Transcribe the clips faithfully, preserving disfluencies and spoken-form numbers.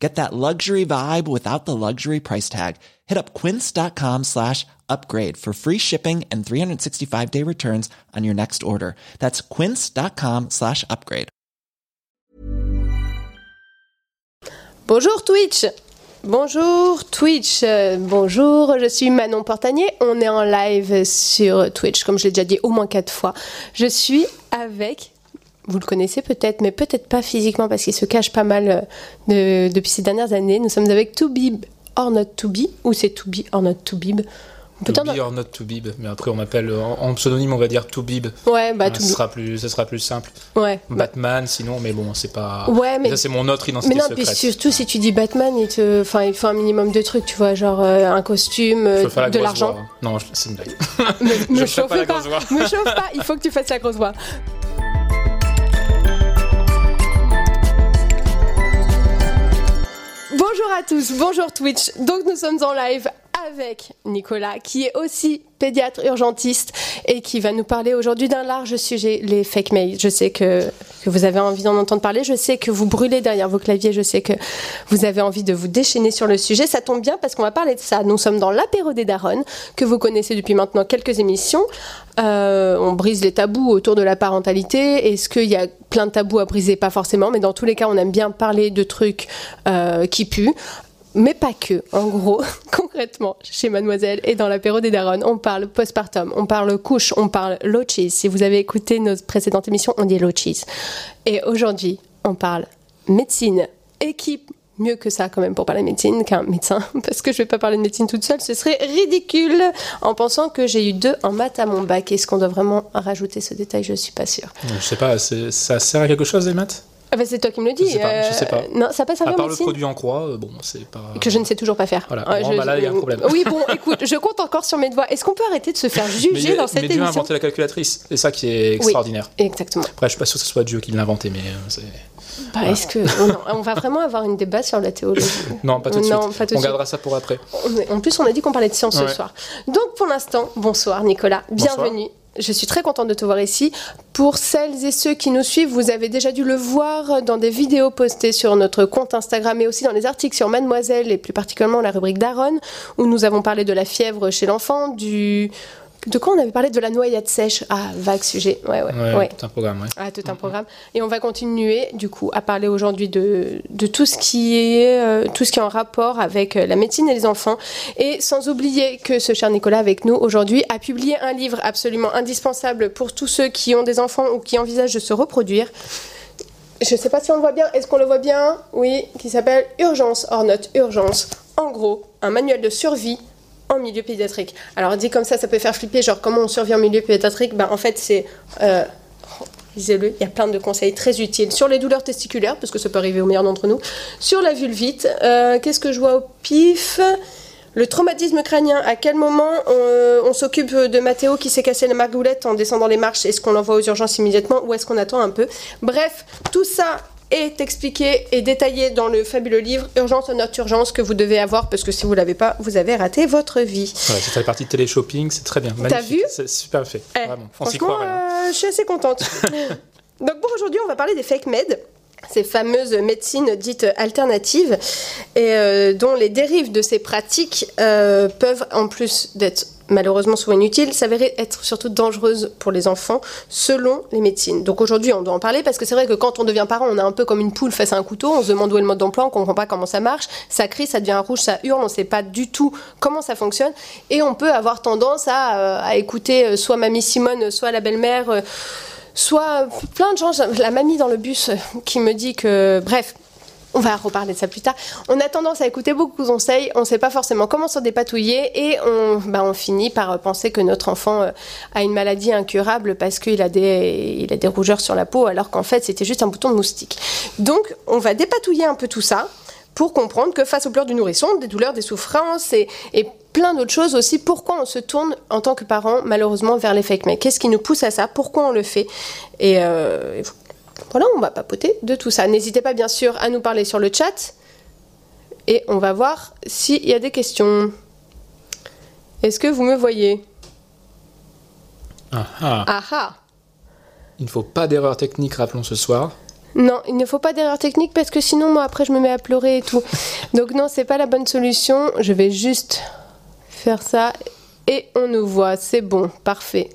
Get that luxury vibe without the luxury price tag. Hit up quince.com slash upgrade for free shipping and three sixty-five day returns on your next order. That's quince.com slash upgrade. Bonjour Twitch. Bonjour Twitch, bonjour, je suis Manon Portanier, on est en live sur Twitch, comme je l'ai déjà dit au moins quatre fois. Je suis avec... Vous le connaissez peut-être, mais peut-être pas physiquement parce qu'il se cache pas mal de, depuis ces dernières années. Nous sommes avec To Be or Not Toubib, ou c'est To Be or Not Toubib. To Be or Not Toubib, mais après on m'appelle en, en pseudonyme, on va dire Toubib. Ouais, bah Toubib. Ça sera plus, ça sera plus simple. Ouais. Batman, sinon, mais bon, c'est pas. Ouais, mais ça c'est mon autre identité secrète. Mais non, secrète. Puis surtout si tu dis Batman, il te, enfin, il faut un minimum de trucs, tu vois, genre euh, un costume, euh, la de l'argent. Voix. Non, je, c'est une blague. Mais, je me chauffe pas, pas. me chauffe pas. Il faut que tu fasses la grosse voix. Bonjour à tous, bonjour Twitch. Donc nous sommes en live avec Nicolas qui est aussi pédiatre urgentiste et qui va nous parler aujourd'hui d'un large sujet, les fake mails. Je sais que, que vous avez envie d'en entendre parler, je sais que vous brûlez derrière vos claviers, je sais que vous avez envie de vous déchaîner sur le sujet. Ça tombe bien parce qu'on va parler de ça. Nous sommes dans l'apéro des Daronnes que vous connaissez depuis maintenant quelques émissions. Euh, on brise les tabous autour de la parentalité. Est-ce qu'il y a plein de tabous à briser? Pas forcément, mais dans tous les cas, on aime bien parler de trucs euh, qui puent. Mais pas que, en gros, concrètement, chez Madmoizelle et dans l'apéro des Daronnes, on parle postpartum, on parle couche, on parle low cheese. Si vous avez écouté nos précédentes émissions, on dit low cheese. Et aujourd'hui, on parle médecine, équipe, mieux que ça quand même pour parler médecine qu'un médecin, parce que je ne vais pas parler de médecine toute seule, ce serait ridicule en pensant que j'ai eu deux en maths à mon bac. Est-ce qu'on doit vraiment rajouter ce détail? Je ne suis pas sûre. Je ne sais pas, c'est, ça sert à quelque chose les maths? Ah bah c'est toi qui me le dis. Je sais pas. Euh, je sais pas. Non, ça passe à rien. À part le produit en croix, euh, bon, c'est pas. Que je ne sais toujours pas faire. Voilà. Bon, euh, je... bah là, il y a un problème. Oui, bon, écoute, je compte encore sur mes doigts. Est-ce qu'on peut arrêter de se faire juger mais, dans cette mais émission? Mais Dieu a inventé la calculatrice. C'est ça qui est extraordinaire. Oui, exactement. Après, je ne suis pas sûr que ce soit Dieu qui l'a inventé, mais c'est. Bah, voilà. Est-ce que oh, non, on va vraiment avoir une débat sur la théologie? Non, pas tout de suite. Non, pas tout on suite. Gardera ça pour après. En plus, on a dit qu'on parlait de science ouais. ce soir. Donc, pour l'instant, bonsoir Nicolas, bienvenue. Bonsoir. Je suis très contente de te voir ici. Pour celles et ceux qui nous suivent, vous avez déjà dû le voir dans des vidéos postées sur notre compte Instagram, mais aussi dans les articles sur Madmoizelle, et plus particulièrement la rubrique Daronne, où nous avons parlé de la fièvre chez l'enfant, du... De quoi on avait parlé? De la noyade sèche. Ah, vague sujet. Ouais, ouais, ouais, ouais. Tout un programme, ouais. Ah, tout un programme. Et on va continuer, du coup, à parler aujourd'hui de, de tout ce qui est, euh, tout ce qui est en rapport avec la médecine et les enfants. Et sans oublier que ce cher Nicolas, avec nous aujourd'hui, a publié un livre absolument indispensable pour tous ceux qui ont des enfants ou qui envisagent de se reproduire. Je ne sais pas si on le voit bien. Est-ce qu'on le voit bien? Oui. Qui s'appelle Urgence or Not Urgence. En gros, un manuel de survie en milieu pédiatrique. Alors dit comme ça, ça peut faire flipper, genre comment on survit en milieu pédiatrique. Ben, en fait, c'est... Euh, oh, lisez-le, il y a plein de conseils très utiles sur les douleurs testiculaires, parce que ça peut arriver aux meilleurs d'entre nous, sur la vulvite, euh, qu'est-ce que je vois au pif? Le traumatisme crânien, à quel moment on, on s'occupe de Mathéo qui s'est cassé la margoulette en descendant les marches? Est-ce qu'on l'envoie aux urgences immédiatement ou est-ce qu'on attend un peu? Bref, tout ça est expliqué et détaillé dans le fabuleux livre Urgence or Not Urgence que vous devez avoir, parce que si vous ne l'avez pas, vous avez raté votre vie. Voilà, c'est la partie de télé-shopping, c'est très bien. Magnifique. T'as vu? C'est super fait. Eh, vraiment. On s'y croirait. Euh, je suis assez contente. Donc pour aujourd'hui, on va parler des fake meds, ces fameuses médecines dites alternatives, et euh, dont les dérives de ces pratiques euh, peuvent, en plus d'être malheureusement souvent inutile, s'avérait être surtout dangereuse pour les enfants selon les médecines. Donc aujourd'hui, on doit en parler parce que c'est vrai que quand on devient parent, on est un peu comme une poule face à un couteau, on se demande où est le mode d'emploi, on ne comprend pas comment ça marche, ça crie, ça devient rouge, ça hurle, on ne sait pas du tout comment ça fonctionne et on peut avoir tendance à, à écouter soit Mamie Simone, soit la belle-mère, soit plein de gens, la mamie dans le bus qui me dit que... Bref, on va reparler de ça plus tard. On a tendance à écouter beaucoup de conseils, on ne sait pas forcément comment s'en dépatouiller et on, bah on finit par penser que notre enfant a une maladie incurable parce qu'il a des, il a des rougeurs sur la peau alors qu'en fait c'était juste un bouton de moustique. Donc on va dépatouiller un peu tout ça pour comprendre que face aux pleurs du nourrisson, des douleurs, des souffrances et, et plein d'autres choses aussi, pourquoi on se tourne en tant que parents malheureusement vers les fake meds. Qu'est-ce qui nous pousse à ça? Pourquoi on le fait? Et euh, voilà, on va papoter de tout ça. N'hésitez pas bien sûr à nous parler sur le chat et on va voir s'il y a des questions. Est-ce que vous me voyez? Ah ah. Ah ah. Il ne faut pas d'erreur technique, rappelons ce soir. Non, il ne faut pas d'erreur technique parce que sinon, moi, après, je me mets à pleurer et tout. Donc non, c'est pas la bonne solution. Je vais juste faire ça et on nous voit. C'est bon, parfait.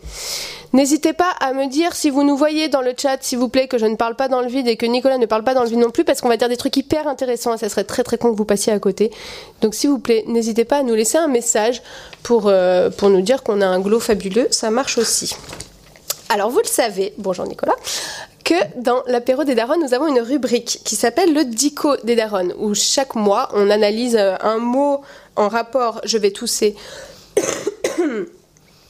N'hésitez pas à me dire si vous nous voyez dans le chat, s'il vous plaît, que je ne parle pas dans le vide et que Nicolas ne parle pas dans le vide non plus, parce qu'on va dire des trucs hyper intéressants et ça serait très très con que vous passiez à côté. Donc s'il vous plaît, n'hésitez pas à nous laisser un message pour, euh, pour nous dire qu'on a un glow fabuleux, ça marche aussi. Alors vous le savez, bonjour Nicolas, que dans l'apéro des Daronnes, nous avons une rubrique qui s'appelle le Dico des Daronnes, où chaque mois, on analyse un mot en rapport, je vais tousser...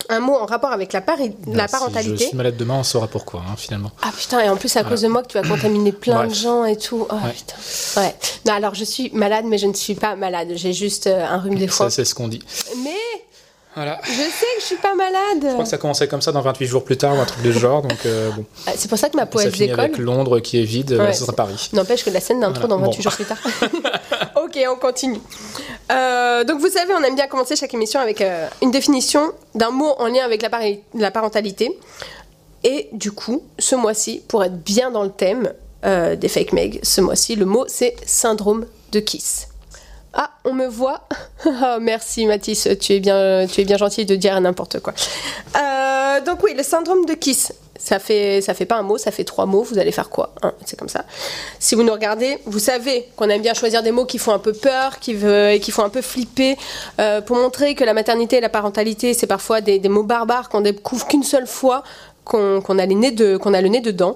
un mot en rapport avec la, pari- non, la parentalité. Si je suis malade demain, on saura pourquoi, hein, finalement. Ah putain, et en plus, à voilà. cause de moi, que tu vas contaminer plein Bref. de gens et tout. Oh, ouais. Putain. Ouais. Non, alors, je suis malade, mais je ne suis pas malade. J'ai juste euh, un rhume des foins. Ça, c'est ce qu'on dit. Mais voilà. Je sais que je suis pas malade. Je crois que ça commençait comme ça dans vingt-huit jours plus tard, ou un truc de genre. Donc, euh, bon. C'est pour ça que ma poète d'école... Ça finit avec Londres qui est vide, ouais, bah, ça sera Paris. N'empêche que la scène d'intro voilà. dans vingt-huit bon. jours plus tard. Ok, on continue. Euh, donc vous savez, on aime bien commencer chaque émission avec euh, une définition d'un mot en lien avec la, pari- la parentalité. Et du coup, ce mois-ci, pour être bien dans le thème euh, des fake meds, ce mois-ci, le mot c'est syndrome de Kiss. Ah, on me voit. Oh, merci Mathis, tu es bien, tu es bien gentil de dire n'importe quoi. Euh, donc oui, le syndrome de Kiss. Ça fait, ça fait pas un mot, ça fait trois mots, vous allez faire quoi hein, c'est comme ça. Si vous nous regardez, vous savez qu'on aime bien choisir des mots qui font un peu peur, qui, veut, et qui font un peu flipper, euh, pour montrer que la maternité et la parentalité, c'est parfois des, des mots barbares qu'on découvre qu'une seule fois, qu'on, qu'on, a les nez de, qu'on a le nez dedans.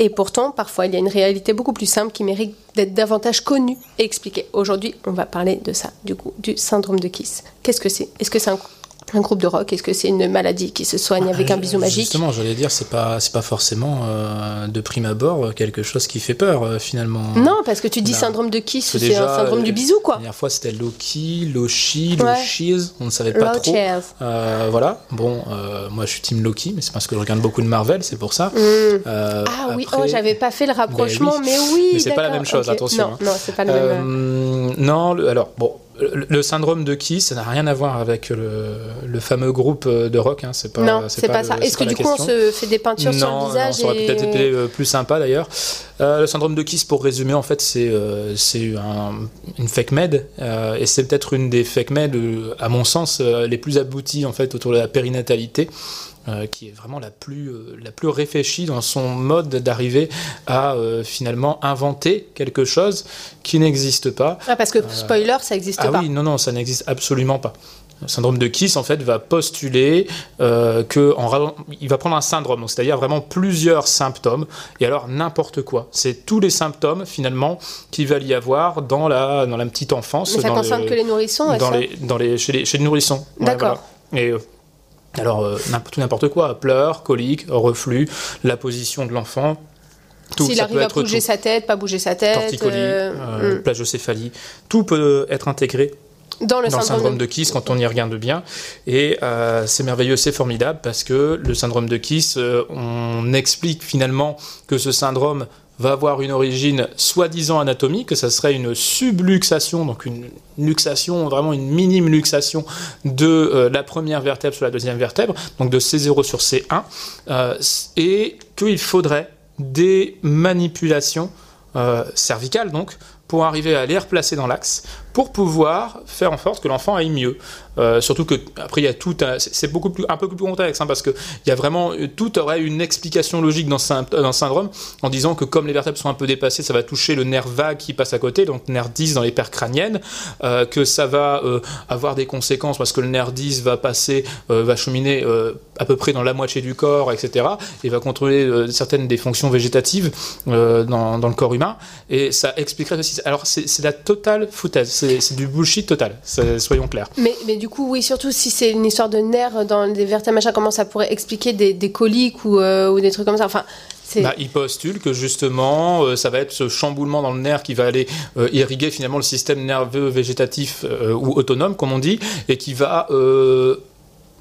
Et pourtant, parfois, il y a une réalité beaucoup plus simple qui mérite d'être davantage connue et expliquée. Aujourd'hui, on va parler de ça, du coup, du syndrome de Kiss. Qu'est-ce que c'est? Est-ce que c'est un... un groupe de rock, est-ce que c'est une maladie qui se soigne avec un bisou magique? Justement, j'allais dire, c'est pas, c'est pas forcément euh, de prime abord quelque chose qui fait peur euh, finalement. Non, parce que tu dis ben, syndrome de Kiss, c'est déjà, un syndrome euh, du bisou quoi. La dernière fois c'était Loki, Lochi, Lochis, ouais. on ne savait pas Low trop. Euh, voilà, bon, euh, moi je suis team Loki, mais c'est parce que je regarde beaucoup de Marvel, c'est pour ça. Mm. Euh, ah oui, après... oh, j'avais pas fait le rapprochement, ben, oui. mais oui. Mais c'est d'accord. pas la même chose, okay. attention. Non, hein. non, c'est pas le euh, même. Non, le, alors bon. Le syndrome de Kiss, ça n'a rien à voir avec le, le fameux groupe de rock. Hein. C'est pas, non, c'est, c'est pas, pas ça. Le, Est-ce c'est que pas du coup, question. on se fait des peintures non, sur le visage? Non, ça aurait et... peut-être été plus sympa d'ailleurs. Euh, le syndrome de Kiss, pour résumer, en fait, c'est, euh, c'est un, une fake med. Euh, et c'est peut-être une des fake med, euh, à mon sens, euh, les plus abouties en fait, autour de la périnatalité. Euh, qui est vraiment la plus, euh, la plus réfléchie dans son mode d'arriver à euh, finalement inventer quelque chose qui n'existe pas. Ah, parce que, spoiler, euh, ça n'existe ah pas. Ah oui, non, non, ça n'existe absolument pas. Le syndrome de Kiss, en fait, va postuler euh, qu'il va prendre un syndrome, donc c'est-à-dire vraiment plusieurs symptômes, et alors n'importe quoi. C'est tous les symptômes, finalement, qu'il va y avoir dans la, dans la petite enfance. Mais ça ne concerne les, que les nourrissons, dans les, dans les, chez, les, chez les nourrissons. D'accord. Ouais, voilà. Et... Euh, Alors, euh, tout n'importe quoi, pleurs, coliques, reflux, la position de l'enfant, tout. S'il ça arrive peut à être bouger tout. sa tête, pas bouger sa tête. Torticolis, euh, euh, mm. plagiocéphalie, tout peut être intégré dans le, dans syndrome, le syndrome de, de Kiss quand on y regarde bien. Et euh, c'est merveilleux, c'est formidable, parce que le syndrome de Kiss, euh, on explique finalement que ce syndrome va avoir une origine soi-disant anatomique, que ça serait une subluxation, donc une luxation, vraiment une minime luxation de euh, la première vertèbre sur la deuxième vertèbre, donc de C zéro sur C un, euh, et qu'il faudrait des manipulations euh, cervicales, donc, pour arriver à les replacer dans l'axe, pour pouvoir faire en sorte que l'enfant aille mieux. Euh, surtout que, après, il y a tout un, c'est beaucoup plus, un peu plus complexe, hein, parce que il y a vraiment, tout aurait une explication logique dans le syndrome, en disant que comme les vertèbres sont un peu dépassées, ça va toucher le nerf vague qui passe à côté, donc nerf dix dans les paires crâniennes, euh, que ça va euh, avoir des conséquences, parce que le nerf dix va passer, euh, va cheminer euh, à peu près dans la moitié du corps, et cetera, et va contrôler euh, certaines des fonctions végétatives euh, dans, dans le corps humain, et ça expliquerait aussi. Alors, c'est, c'est la totale foutaise, c'est, c'est du bullshit total, c'est, soyons clairs. Mais, mais du coup, oui, surtout si c'est une histoire de nerfs dans les vertèbres, machin, comment ça pourrait expliquer des, des coliques ou, euh, ou des trucs comme ça. Enfin, Bah, il postule que justement, euh, ça va être ce chamboulement dans le nerf qui va aller euh, irriguer finalement le système nerveux végétatif euh, ou autonome, comme on dit, et qui va, euh,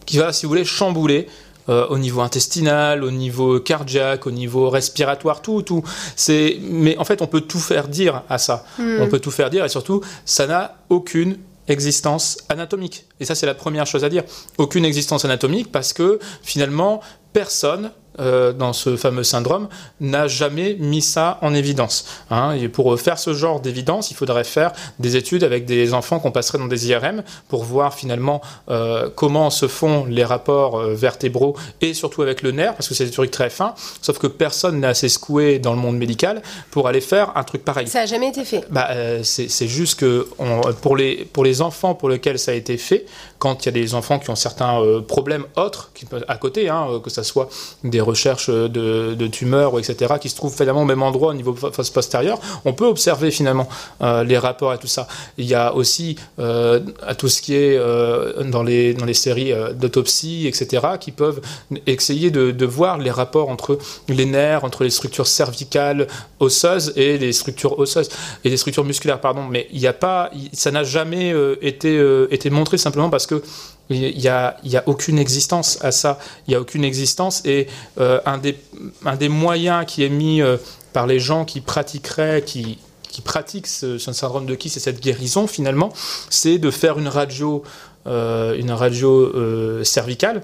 qui va si vous voulez, chambouler euh, au niveau intestinal, au niveau cardiaque, au niveau respiratoire, tout, tout. C'est... Mais en fait, on peut tout faire dire à ça. Mmh. On peut tout faire dire, et surtout, ça n'a aucune existence anatomique. Et ça, c'est la première chose à dire. Aucune existence anatomique, parce que finalement, personne Euh, dans ce fameux syndrome n'a jamais mis ça en évidence, hein. Et pour faire ce genre d'évidence, il faudrait faire des études avec des enfants qu'on passerait dans des I R M pour voir finalement euh, comment se font les rapports euh, vertébraux et surtout avec le nerf, parce que c'est des trucs très fins, sauf que personne n'est assez secoué dans le monde médical pour aller faire un truc pareil. Ça n'a jamais été fait. Bah, euh, c'est, c'est juste que on, pour, les, pour les enfants pour lesquels ça a été fait, quand il y a des enfants qui ont certains euh, problèmes autres qui, à côté, hein, que ça soit des recherche de, de tumeurs, et cetera, qui se trouvent finalement au même endroit au niveau face postérieur, on peut observer finalement euh, les rapports et tout ça. Il y a aussi euh, à tout ce qui est euh, dans, les, dans les séries euh, d'autopsie, et cetera, qui peuvent essayer de, de voir les rapports entre les nerfs, entre les structures cervicales osseuses et les structures osseuses et les structures musculaires, pardon. Mais il n'y a pas, ça n'a jamais euh, été, euh, été montré simplement parce que il n'y a, a aucune existence à ça, il n'y a aucune existence, et euh, un, des, un des moyens qui est mis euh, par les gens qui pratiqueraient, qui, qui pratiquent ce, ce syndrome de Kiss et cette guérison finalement, c'est de faire une radio, euh, une radio euh, cervicale,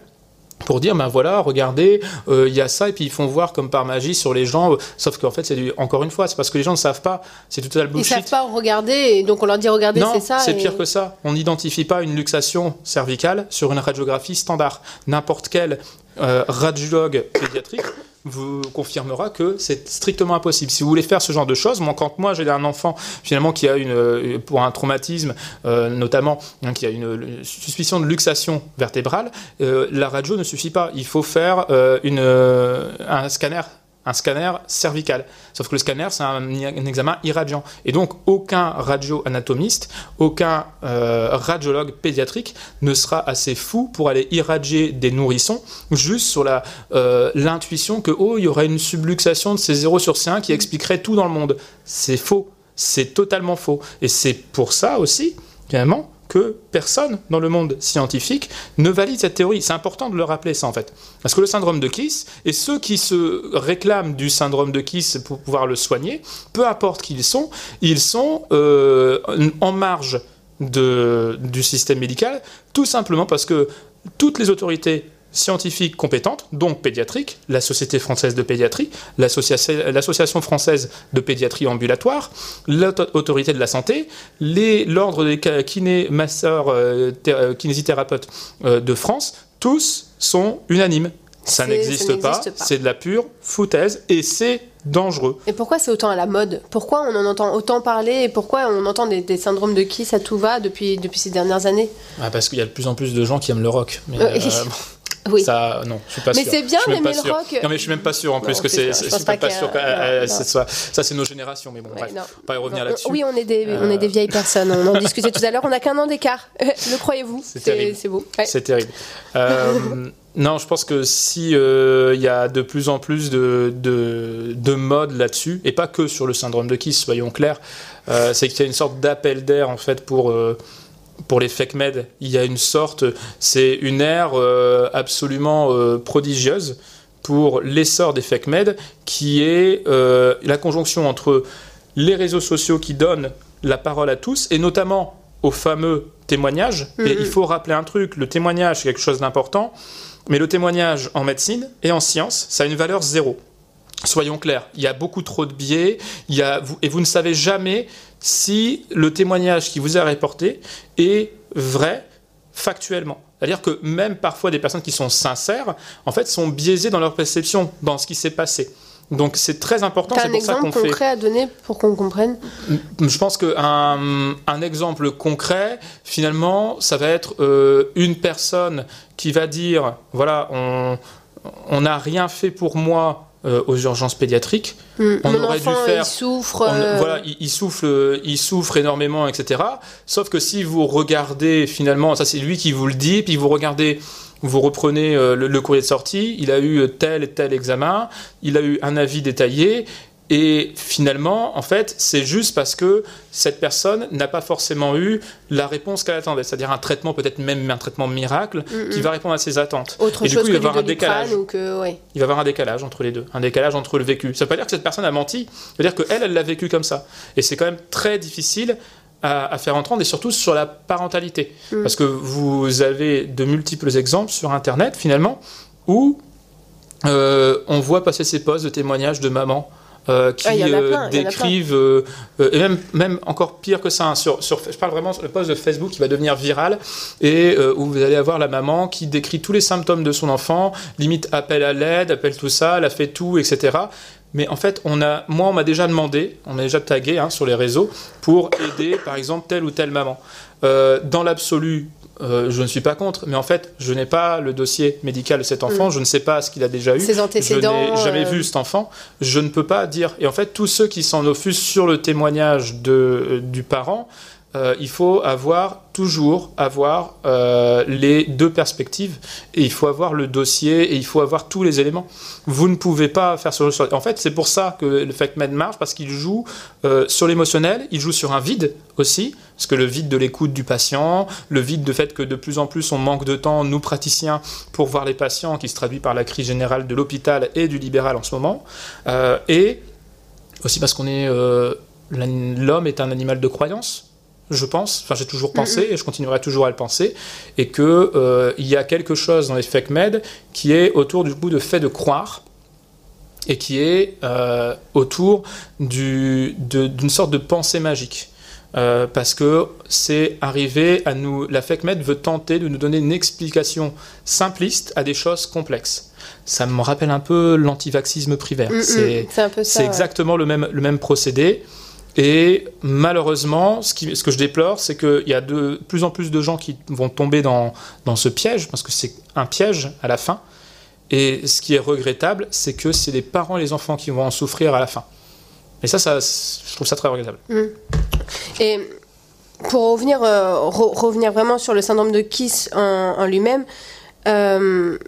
pour dire, ben voilà, regardez, il euh, y a ça, et puis ils font voir comme par magie sur les gens, euh, sauf qu'en fait, c'est du, encore une fois, c'est parce que les gens ne savent pas, c'est tout total bullshit. Ils ne savent pas regarder, et donc on leur dit, regardez, non, c'est ça. Non, c'est et... pire que ça. On n'identifie pas une luxation cervicale sur une radiographie standard. N'importe quel euh, radiologue pédiatrique vous confirmera que c'est strictement impossible. Si vous voulez faire ce genre de choses, moi, quand moi j'ai un enfant finalement qui a une, pour un traumatisme euh, notamment, hein, qui a une, une suspicion de luxation vertébrale, euh, la radio ne suffit pas. Il faut faire euh, une, euh, un scanner. un scanner cervical. Sauf que le scanner, c'est un, un examen irradiant. Et donc, aucun radio-anatomiste, aucun euh, radiologue pédiatrique ne sera assez fou pour aller irradier des nourrissons juste sur la, euh, l'intuition que, oh, il y aurait une subluxation de ces zéro sur C un qui expliquerait tout dans le monde. C'est faux. C'est totalement faux. Et c'est pour ça aussi, finalement, que personne dans le monde scientifique ne valide cette théorie. C'est important de le rappeler, ça, en fait. Parce que le syndrome de Kiss, et ceux qui se réclament du syndrome de Kiss pour pouvoir le soigner, peu importe qui ils sont, ils sont euh, en marge de, du système médical, tout simplement parce que toutes les autorités scientifiques compétentes, donc pédiatriques, la Société Française de Pédiatrie, l'associa- l'Association Française de Pédiatrie Ambulatoire, l'Autorité de la Santé, les, l'Ordre des kinés, masseurs, euh, thé- kinésithérapeutes euh, de France, tous sont unanimes. Ça n'existe, ça n'existe pas, pas, c'est de la pure foutaise, et c'est dangereux. Et pourquoi c'est autant à la mode ? Pourquoi on en entend autant parler ? Et pourquoi on entend des, des syndromes de Kiss à tout va depuis, depuis ces dernières années ? Ah, parce qu'il y a de plus en plus de gens qui aiment le rock. Mais, euh, oui. Ça, non, je suis pas mais sûr. Mais c'est bien d'aimer le rock. Non, mais je suis même pas sûr en plus non, que c'est. Je suis pas, pas sûr. Euh, ça, ça, c'est nos générations, mais bon, ouais, bref, on va y revenir non, là-dessus. Oui, on est des, euh... on est des vieilles personnes. On en discutait tout à l'heure. On n'a qu'un an d'écart. Le croyez-vous ? C'est, c'est terrible. C'est beau. Ouais. C'est terrible. Euh, non, je pense que si il euh, y a de plus en plus de de, de modes là-dessus, et pas que sur le syndrome de Kiss, soyons clairs, euh, c'est qu'il y a une sorte d'appel d'air en fait pour. Euh, Pour les fake med, il y a une sorte, c'est une ère euh, absolument euh, prodigieuse pour l'essor des fake med, qui est euh, la conjonction entre les réseaux sociaux qui donnent la parole à tous, et notamment aux fameux témoignages. Mmh. Et il faut rappeler un truc, le témoignage c'est quelque chose d'important, mais le témoignage en médecine et en science, ça a une valeur zéro. Soyons clairs, il y a beaucoup trop de biais, il y a, et vous ne savez jamais si le témoignage qui vous est rapporté est vrai factuellement. C'est-à-dire que même parfois des personnes qui sont sincères, en fait, sont biaisées dans leur perception, dans ce qui s'est passé. Donc c'est très important. T'as c'est pour ça qu'on fait. Un exemple concret à donner pour qu'on comprenne ? Je pense qu'un un exemple concret, finalement, ça va être euh, une personne qui va dire, voilà, on on n'a rien fait pour moi. Euh, aux urgences pédiatriques, mmh, on aurait enfant, dû faire. Il souffre. Euh... On, voilà, il, il souffre, il souffre énormément, et cetera. Sauf que si vous regardez finalement, ça c'est lui qui vous le dit, puis vous regardez vous reprenez euh, le, le courrier de sortie, il a eu tel et tel examen, il a eu un avis détaillé, et finalement, en fait, c'est juste parce que cette personne n'a pas forcément eu la réponse qu'elle attendait, c'est-à-dire un traitement, peut-être même un traitement miracle, mm-hmm. qui va répondre à ses attentes. Autre et chose du coup, il va y avoir un décalage. Ou que, ouais. Il va y avoir un décalage entre les deux, un décalage entre le vécu. Ça ne veut pas dire que cette personne a menti, ça veut dire qu'elle, elle l'a vécu comme ça. Et c'est quand même très difficile à faire entendre, et surtout sur la parentalité. Mmh. Parce que vous avez de multiples exemples sur Internet, finalement, où euh, on voit passer ces posts de témoignages de mamans euh, qui ouais, euh, plein, décrivent, euh, euh, et même, même encore pire que ça, hein, sur, sur, je parle vraiment sur le post de Facebook qui va devenir viral, et euh, où vous allez avoir la maman qui décrit tous les symptômes de son enfant, limite appel à l'aide, appelle tout ça, elle a fait tout, et cetera Mais en fait, on a, moi, on m'a déjà demandé, on m'a déjà tagué hein, sur les réseaux pour aider, par exemple, telle ou telle maman. Euh, dans l'absolu, euh, je ne suis pas contre, mais en fait, je n'ai pas le dossier médical de cet enfant, mmh. je ne sais pas ce qu'il a déjà eu, ses antécédents, je n'ai jamais euh... vu cet enfant, je ne peux pas dire. Et en fait, tous ceux qui s'en offusent sur le témoignage de, euh, du parent, Euh, il faut avoir toujours avoir euh, les deux perspectives, et il faut avoir le dossier, et il faut avoir tous les éléments. Vous ne pouvez pas faire sur le... En fait, c'est pour ça que le Fake Med marche, parce qu'il joue euh, sur l'émotionnel, il joue sur un vide aussi, parce que le vide de l'écoute du patient, le vide de fait que de plus en plus on manque de temps, nous praticiens, pour voir les patients, qui se traduit par la crise générale de l'hôpital et du libéral en ce moment, euh, et aussi parce qu'on est... Euh, l'homme est un animal de croyance, je pense, enfin j'ai toujours pensé et je continuerai toujours à le penser, et qu'il euh, y a quelque chose dans les fake med qui est autour du coup de fait de croire, et qui est euh, autour du, de, d'une sorte de pensée magique. Euh, parce que c'est arrivé à nous... La fake med veut tenter de nous donner une explication simpliste à des choses complexes. Ça me rappelle un peu l'antivaxisme privé. Mmh, c'est, c'est un peu ça. C'est ouais. exactement le même, le même procédé. Et malheureusement, ce, qui, ce que je déplore, c'est qu'il y a de plus en plus de gens qui vont tomber dans, dans ce piège, parce que c'est un piège à la fin. Et ce qui est regrettable, c'est que c'est les parents et les enfants qui vont en souffrir à la fin. Et ça, ça je trouve ça très regrettable. Mmh. Et pour revenir, euh, re- revenir vraiment sur le syndrome de Kiss en, en lui-même... Euh...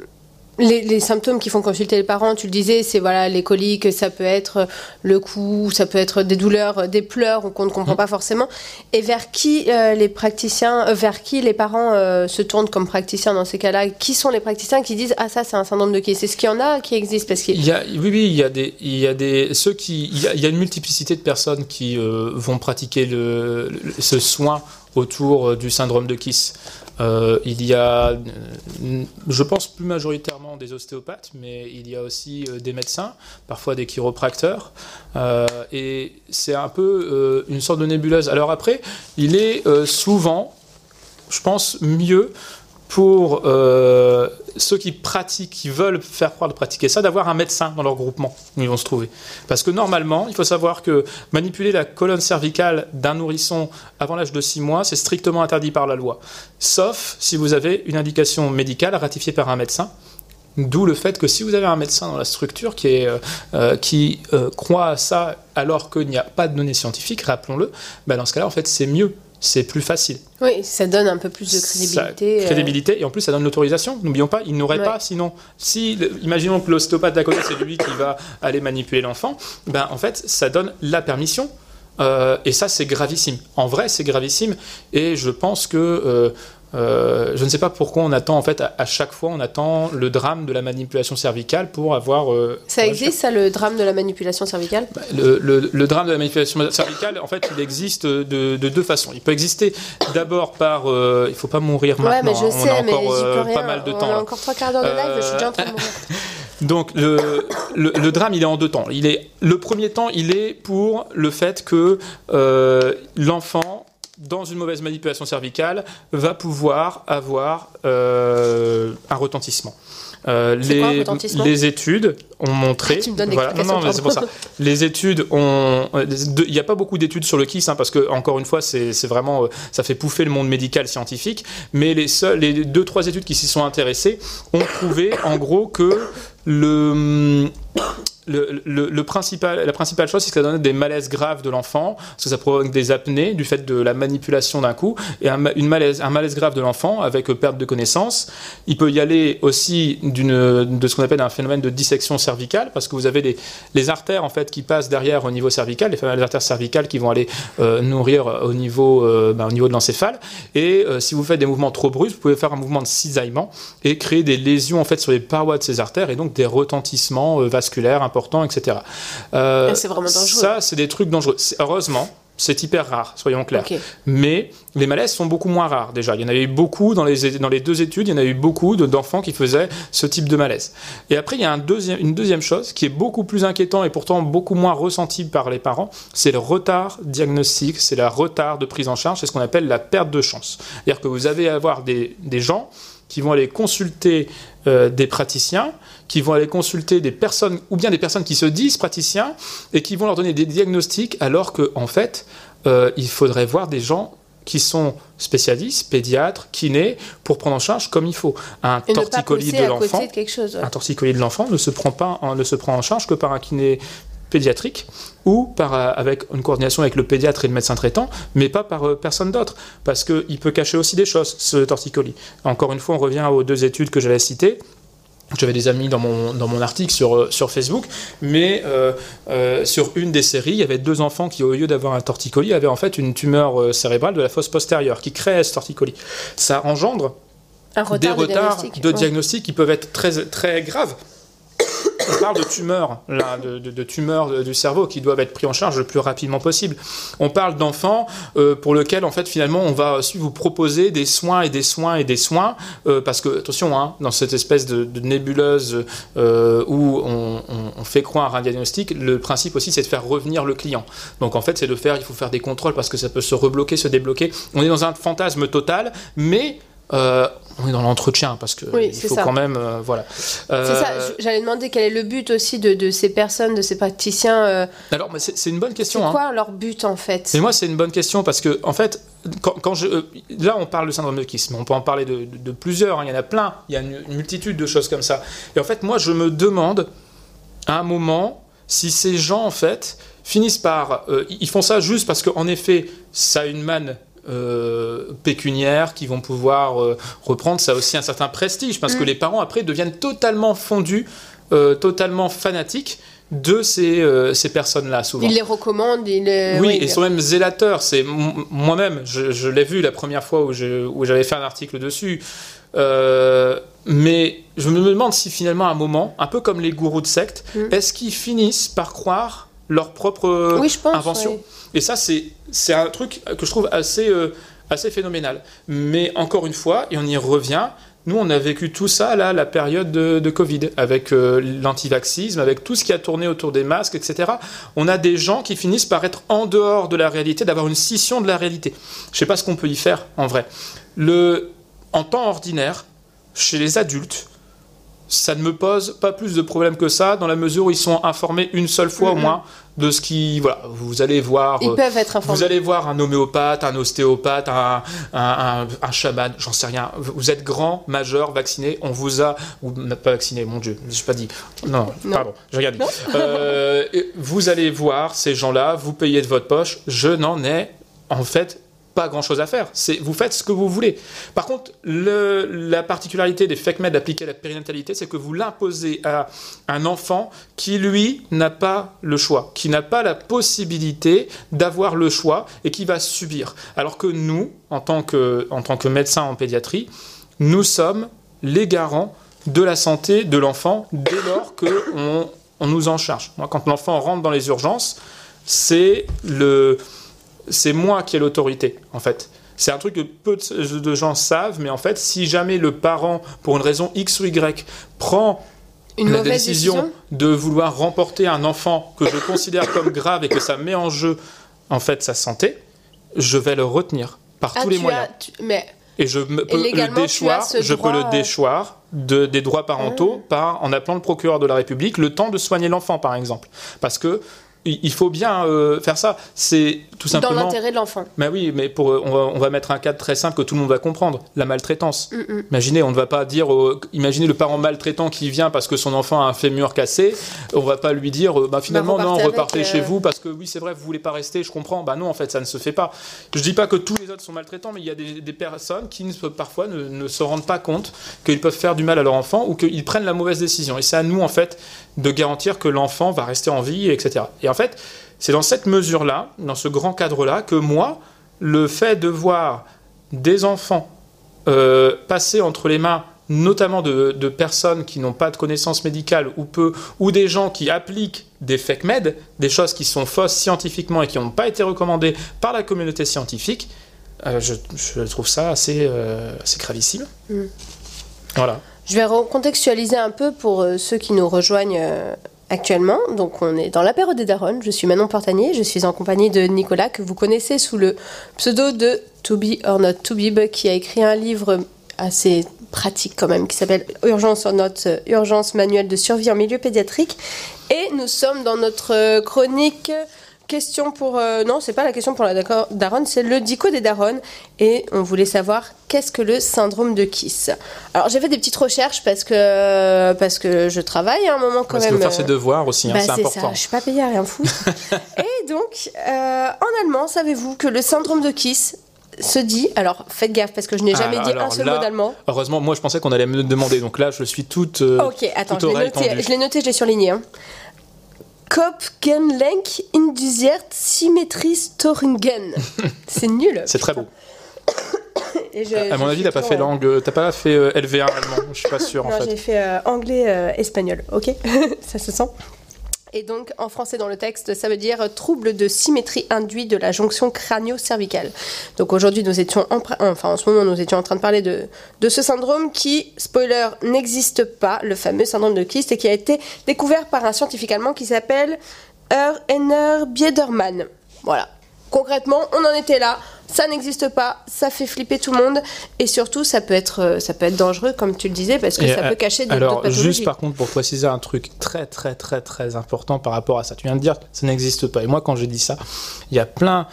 Les, les symptômes qui font consulter les parents, tu le disais, c'est voilà, les coliques, ça peut être le cou, ça peut être des douleurs, des pleurs qu'on ne comprend pas forcément. Et vers qui euh, les praticiens, euh, vers qui les parents euh, se tournent comme praticiens dans ces cas-là? Qui sont les praticiens qui disent ah ça c'est un syndrome de Kiss? Est-ce qu'il y en a qui existent? Parce qu'il y a oui oui il y a des il y a des ceux qui il y a, il y a une multiplicité de personnes qui euh, vont pratiquer le, le ce soin autour du syndrome de Kiss. Euh, il y a, je pense plus majoritairement des ostéopathes, mais il y a aussi des médecins, parfois des chiropracteurs, euh, et c'est un peu euh, une sorte de nébuleuse. Alors après, il est euh, souvent, je pense, mieux pour euh, ceux qui pratiquent, qui veulent faire croire de pratiquer ça, d'avoir un médecin dans leur groupement où ils vont se trouver. Parce que normalement, il faut savoir que manipuler la colonne cervicale d'un nourrisson avant l'âge de six mois, c'est strictement interdit par la loi. Sauf si vous avez une indication médicale ratifiée par un médecin. D'où le fait que si vous avez un médecin dans la structure qui, est, euh, qui euh, croit à ça alors qu'il n'y a pas de données scientifiques, rappelons-le, bah dans ce cas-là, en fait, c'est mieux. C'est plus facile. Oui, ça donne un peu plus de crédibilité. Ça, crédibilité, euh... et en plus, ça donne l'autorisation. N'oublions pas, il n'aurait ouais. pas, sinon... Si, le, imaginons que l'ostéopathe d'à côté, c'est lui qui va aller manipuler l'enfant, ben, en fait, ça donne la permission, euh, et ça, c'est gravissime. En vrai, c'est gravissime, et je pense que... Euh, euh, je ne sais pas pourquoi on attend, en fait, à, à chaque fois, on attend le drame de la manipulation cervicale pour avoir... Euh, ça existe, ça, le drame de la manipulation cervicale? Bah, le, le, le drame de la manipulation cervicale, en fait, il existe de, de deux façons. Il peut exister d'abord par... Euh, il ne faut pas mourir ouais, maintenant. Mais je on sais, a encore mais euh, pas rien. mal de on temps. On a là. encore trois quarts d'heure de live, euh... je suis déjà en train de mourir. Donc, le, le, le drame, il est en deux temps. Il est, le premier temps, il est pour le fait que euh, l'enfant... dans une mauvaise manipulation cervicale, va pouvoir avoir euh, un retentissement. Euh, c'est les, quoi, un retentissement ? Les études ont montré... Ah, tu me donnes voilà, non, non, mais c'est pour ça. Les études ont... Il n'y a pas beaucoup d'études sur le Kiss, hein, parce que, encore une fois, c'est, c'est vraiment... Ça fait pouffer le monde médical scientifique, mais les, seules, les deux, trois études qui s'y sont intéressées ont prouvé, en gros, que le... le, le, le principal, la principale chose, c'est que ça donne des malaises graves de l'enfant, parce que ça provoque des apnées du fait de la manipulation d'un coup, et un, une malaise, un malaise grave de l'enfant avec perte de connaissance. Il peut y aller aussi d'une, de ce qu'on appelle un phénomène de dissection cervicale, parce que vous avez des, les artères en fait, qui passent derrière au niveau cervical, les fameuses artères cervicales qui vont aller euh, nourrir au niveau, euh, ben, au niveau de l'encéphale, et euh, si vous faites des mouvements trop brusques, vous pouvez faire un mouvement de cisaillement et créer des lésions en fait, sur les parois de ces artères, et donc des retentissements euh, vasculaires importants, et cetera. Euh, ah, c'est vraiment dangereux. Ça, c'est des trucs dangereux. C'est, heureusement, c'est hyper rare, soyons clairs. Okay. Mais les malaises sont beaucoup moins rares, déjà. Il y en avait eu beaucoup, dans les, dans les deux études, il y en a eu beaucoup de, d'enfants qui faisaient ce type de malaise. Et après, il y a un deuxième, une deuxième chose qui est beaucoup plus inquiétante et pourtant beaucoup moins ressentie par les parents, c'est le retard diagnostique, c'est le retard de prise en charge, c'est ce qu'on appelle la perte de chance. C'est-à-dire que vous allez avoir des, des gens qui vont aller consulter euh, des praticiens, qui vont aller consulter des personnes, ou bien des personnes qui se disent praticiens, et qui vont leur donner des diagnostics, alors qu'en en fait, euh, il faudrait voir des gens qui sont spécialistes, pédiatres, kinés, pour prendre en charge comme il faut. Un torticolis de l'enfant, de quelque chose, ouais. Un torticolis de l'enfant ne se prend pas, en, ne se prend en charge que par un kiné pédiatrique, ou par, avec une coordination avec le pédiatre et le médecin traitant, mais pas par euh, personne d'autre, parce qu'il peut cacher aussi des choses, ce torticolis. Encore une fois, on revient aux deux études que j'avais citées. J'avais des amis dans mon, dans mon article sur, sur Facebook, mais euh, euh, sur une des séries, il y avait deux enfants qui, au lieu d'avoir un torticolis, avaient en fait une tumeur cérébrale de la fosse postérieure qui créait ce torticolis. Ça engendre retard des retards de diagnostic, de diagnostic ouais. qui peuvent être très, très graves. On parle de tumeurs, là, de, de, de tumeurs du cerveau qui doivent être pris en charge le plus rapidement possible. On parle d'enfants euh, pour lesquels, en fait, finalement, on va vous proposer des soins et des soins et des soins, euh, parce que, attention, hein, dans cette espèce de, de nébuleuse euh, où on, on, on fait croire à un diagnostic, le principe aussi, c'est de faire revenir le client. Donc, en fait, c'est de faire, il faut faire des contrôles parce que ça peut se rebloquer, se débloquer. On est dans un fantasme total, mais... Euh, on est dans l'entretien parce que oui, il faut ça. Quand même euh, voilà. Euh, c'est ça. J'allais demander quel est le but aussi de, de ces personnes, de ces praticiens. Euh... Alors, mais c'est, c'est une bonne question. C'est hein. quoi leur but en fait ? Mais moi, c'est une bonne question parce que en fait, quand, quand je, là, on parle du syndrome de Kiss, mais on peut en parler de, de, de plusieurs. Hein. Il y en a plein. Il y a une, une multitude de choses comme ça. Et en fait, moi, je me demande à un moment si ces gens en fait finissent par, euh, ils font ça juste parce qu'en effet, ça a une manne. Euh, pécuniaires qui vont pouvoir euh, reprendre, ça a aussi un certain prestige parce mmh. que les parents après deviennent totalement fondus, euh, totalement fanatiques de ces, euh, ces personnes-là souvent. Ils les recommandent, ils les... Oui, oui, ils sont même zélateurs. C'est m- moi-même, je, je l'ai vu la première fois où, je, où j'avais fait un article dessus. Euh, mais je me demande si finalement à un moment, un peu comme les gourous de secte, mmh. est-ce qu'ils finissent par croire leur propre oui, je pense, invention oui. Et ça, c'est, c'est un truc que je trouve assez, euh, assez phénoménal. Mais encore une fois, et on y revient, nous, on a vécu tout ça, là, la période de, de Covid, avec euh, l'antivaxisme, avec tout ce qui a tourné autour des masques, et cetera. On a des gens qui finissent par être en dehors de la réalité, d'avoir une scission de la réalité. Je ne sais pas ce qu'on peut y faire, en vrai. Le, en temps ordinaire, chez les adultes, ça ne me pose pas plus de problèmes que ça, dans la mesure où ils sont informés une seule fois mmh. au moins de ce qui... Voilà, vous allez voir... Ils euh, peuvent être informés. Vous allez voir un homéopathe, un ostéopathe, un, un, un, un chaman, j'en sais rien. Vous êtes grand, majeur, vacciné, on vous a... Ou pas vacciné, mon Dieu, je n'ai pas dit... Non, non. Pardon, j'ai regardé. Euh, vous allez voir ces gens-là, vous payez de votre poche, je n'en ai en fait... pas grand-chose à faire. C'est, vous faites ce que vous voulez. Par contre, le, la particularité des fake med appliqués à la périnatalité, c'est que vous l'imposez à un enfant qui, lui, n'a pas le choix, qui n'a pas la possibilité d'avoir le choix et qui va subir. Alors que nous, en tant que, en tant que médecins en pédiatrie, nous sommes les garants de la santé de l'enfant dès lors qu'on on nous en charge. Moi, quand l'enfant rentre dans les urgences, c'est le... C'est moi qui ai l'autorité, en fait. C'est un truc que peu de gens savent, mais en fait, si jamais le parent, pour une raison X ou Y, prend une la décision, décision de vouloir remporter un enfant que je considère comme grave et que ça met en jeu, en fait, sa santé, je vais le retenir par ah, tous les moyens. As, tu... mais... Et je me peux le déchoir, je peux le déchoir de, des droits parentaux mmh. par, en appelant le procureur de la République le temps de soigner l'enfant, par exemple. Parce que il faut bien euh, faire ça. C'est tout simplement... Dans l'intérêt de l'enfant. Bah oui, mais pour, on, va, on va mettre un cadre très simple que tout le monde va comprendre. La maltraitance. Mm-mm. Imaginez, on ne va pas dire... Euh, imaginez le parent maltraitant qui vient parce que son enfant a un fémur cassé. On ne va pas lui dire, euh, bah, finalement, bah, non, repartez avec, chez euh... vous parce que oui, c'est vrai, vous ne voulez pas rester, je comprends. Bah non, en fait, ça ne se fait pas. Je ne dis pas que tous les autres sont maltraitants, mais il y a des, des personnes qui, parfois, ne, ne se rendent pas compte qu'ils peuvent faire du mal à leur enfant ou qu'ils prennent la mauvaise décision. Et c'est à nous, en fait, de garantir que l'enfant va rester en vie, et cetera. Et en fait, c'est dans cette mesure-là, dans ce grand cadre-là, que moi, le fait de voir des enfants euh, passer entre les mains, notamment de, de personnes qui n'ont pas de connaissances médicales ou peu, ou des gens qui appliquent des fake med, des choses qui sont fausses scientifiquement et qui n'ont pas été recommandées par la communauté scientifique, euh, je, je trouve ça assez, euh, assez gravissime. Mmh. Voilà. Je vais recontextualiser un peu pour euh, ceux qui nous rejoignent euh, actuellement. Donc, on est dans l'apéro des Daronnes. Je suis Manon Portanier. Je suis en compagnie de Nicolas, que vous connaissez sous le pseudo de To Be or Not Toubib, qui a écrit un livre assez pratique quand même, qui s'appelle Urgence or Not Urgence, manuel de survie en milieu pédiatrique. Et nous sommes dans notre chronique... Question pour... Euh, non, c'est pas la question pour la daronne, c'est le Dico des Daronnes. Et on voulait savoir qu'est-ce que le syndrome de Kiss. Alors, j'ai fait des petites recherches parce que, parce que je travaille à un moment quand parce même. Parce que faire ses devoirs aussi, bah, hein, c'est, c'est important. Ça. Je suis pas payée à rien foutre. Et donc, euh, en allemand, savez-vous que le syndrome de Kiss se dit... Alors, faites gaffe parce que je n'ai jamais alors, dit alors, un seul là, mot d'allemand. Heureusement, moi, je pensais qu'on allait me demander. Donc là, je suis toute euh, Ok, attends, toute je, l'ai noté, je l'ai noté, je l'ai surligné. Hein. Kopfgelenk induziert Symmetriestörungen. C'est nul. C'est très beau. Et je, à mon avis, t'as pas fait euh... langue, t'as pas fait euh, L V un allemand. Je suis pas sûre non, en fait. J'ai fait euh, anglais, euh, espagnol. Ok, ça se sent. Et donc, en français, dans le texte, ça veut dire trouble de symétrie induit de la jonction crânio-cervicale. Donc aujourd'hui, nous étions en, enfin, en ce moment, nous étions en train de parler de, de ce syndrome qui, spoiler, n'existe pas, le fameux syndrome de Kiss, et qui a été découvert par un scientifique allemand qui s'appelle Heiner Biedermann. Voilà. Concrètement, on en était là. Ça n'existe pas, ça fait flipper tout le monde et surtout ça peut être, ça peut être dangereux comme tu le disais parce que et ça euh, peut cacher d'autres pathologies. Alors juste par contre pour préciser un truc très très très très important par rapport à ça, tu viens de dire que ça n'existe pas et moi quand j'ai dit ça, il y a plein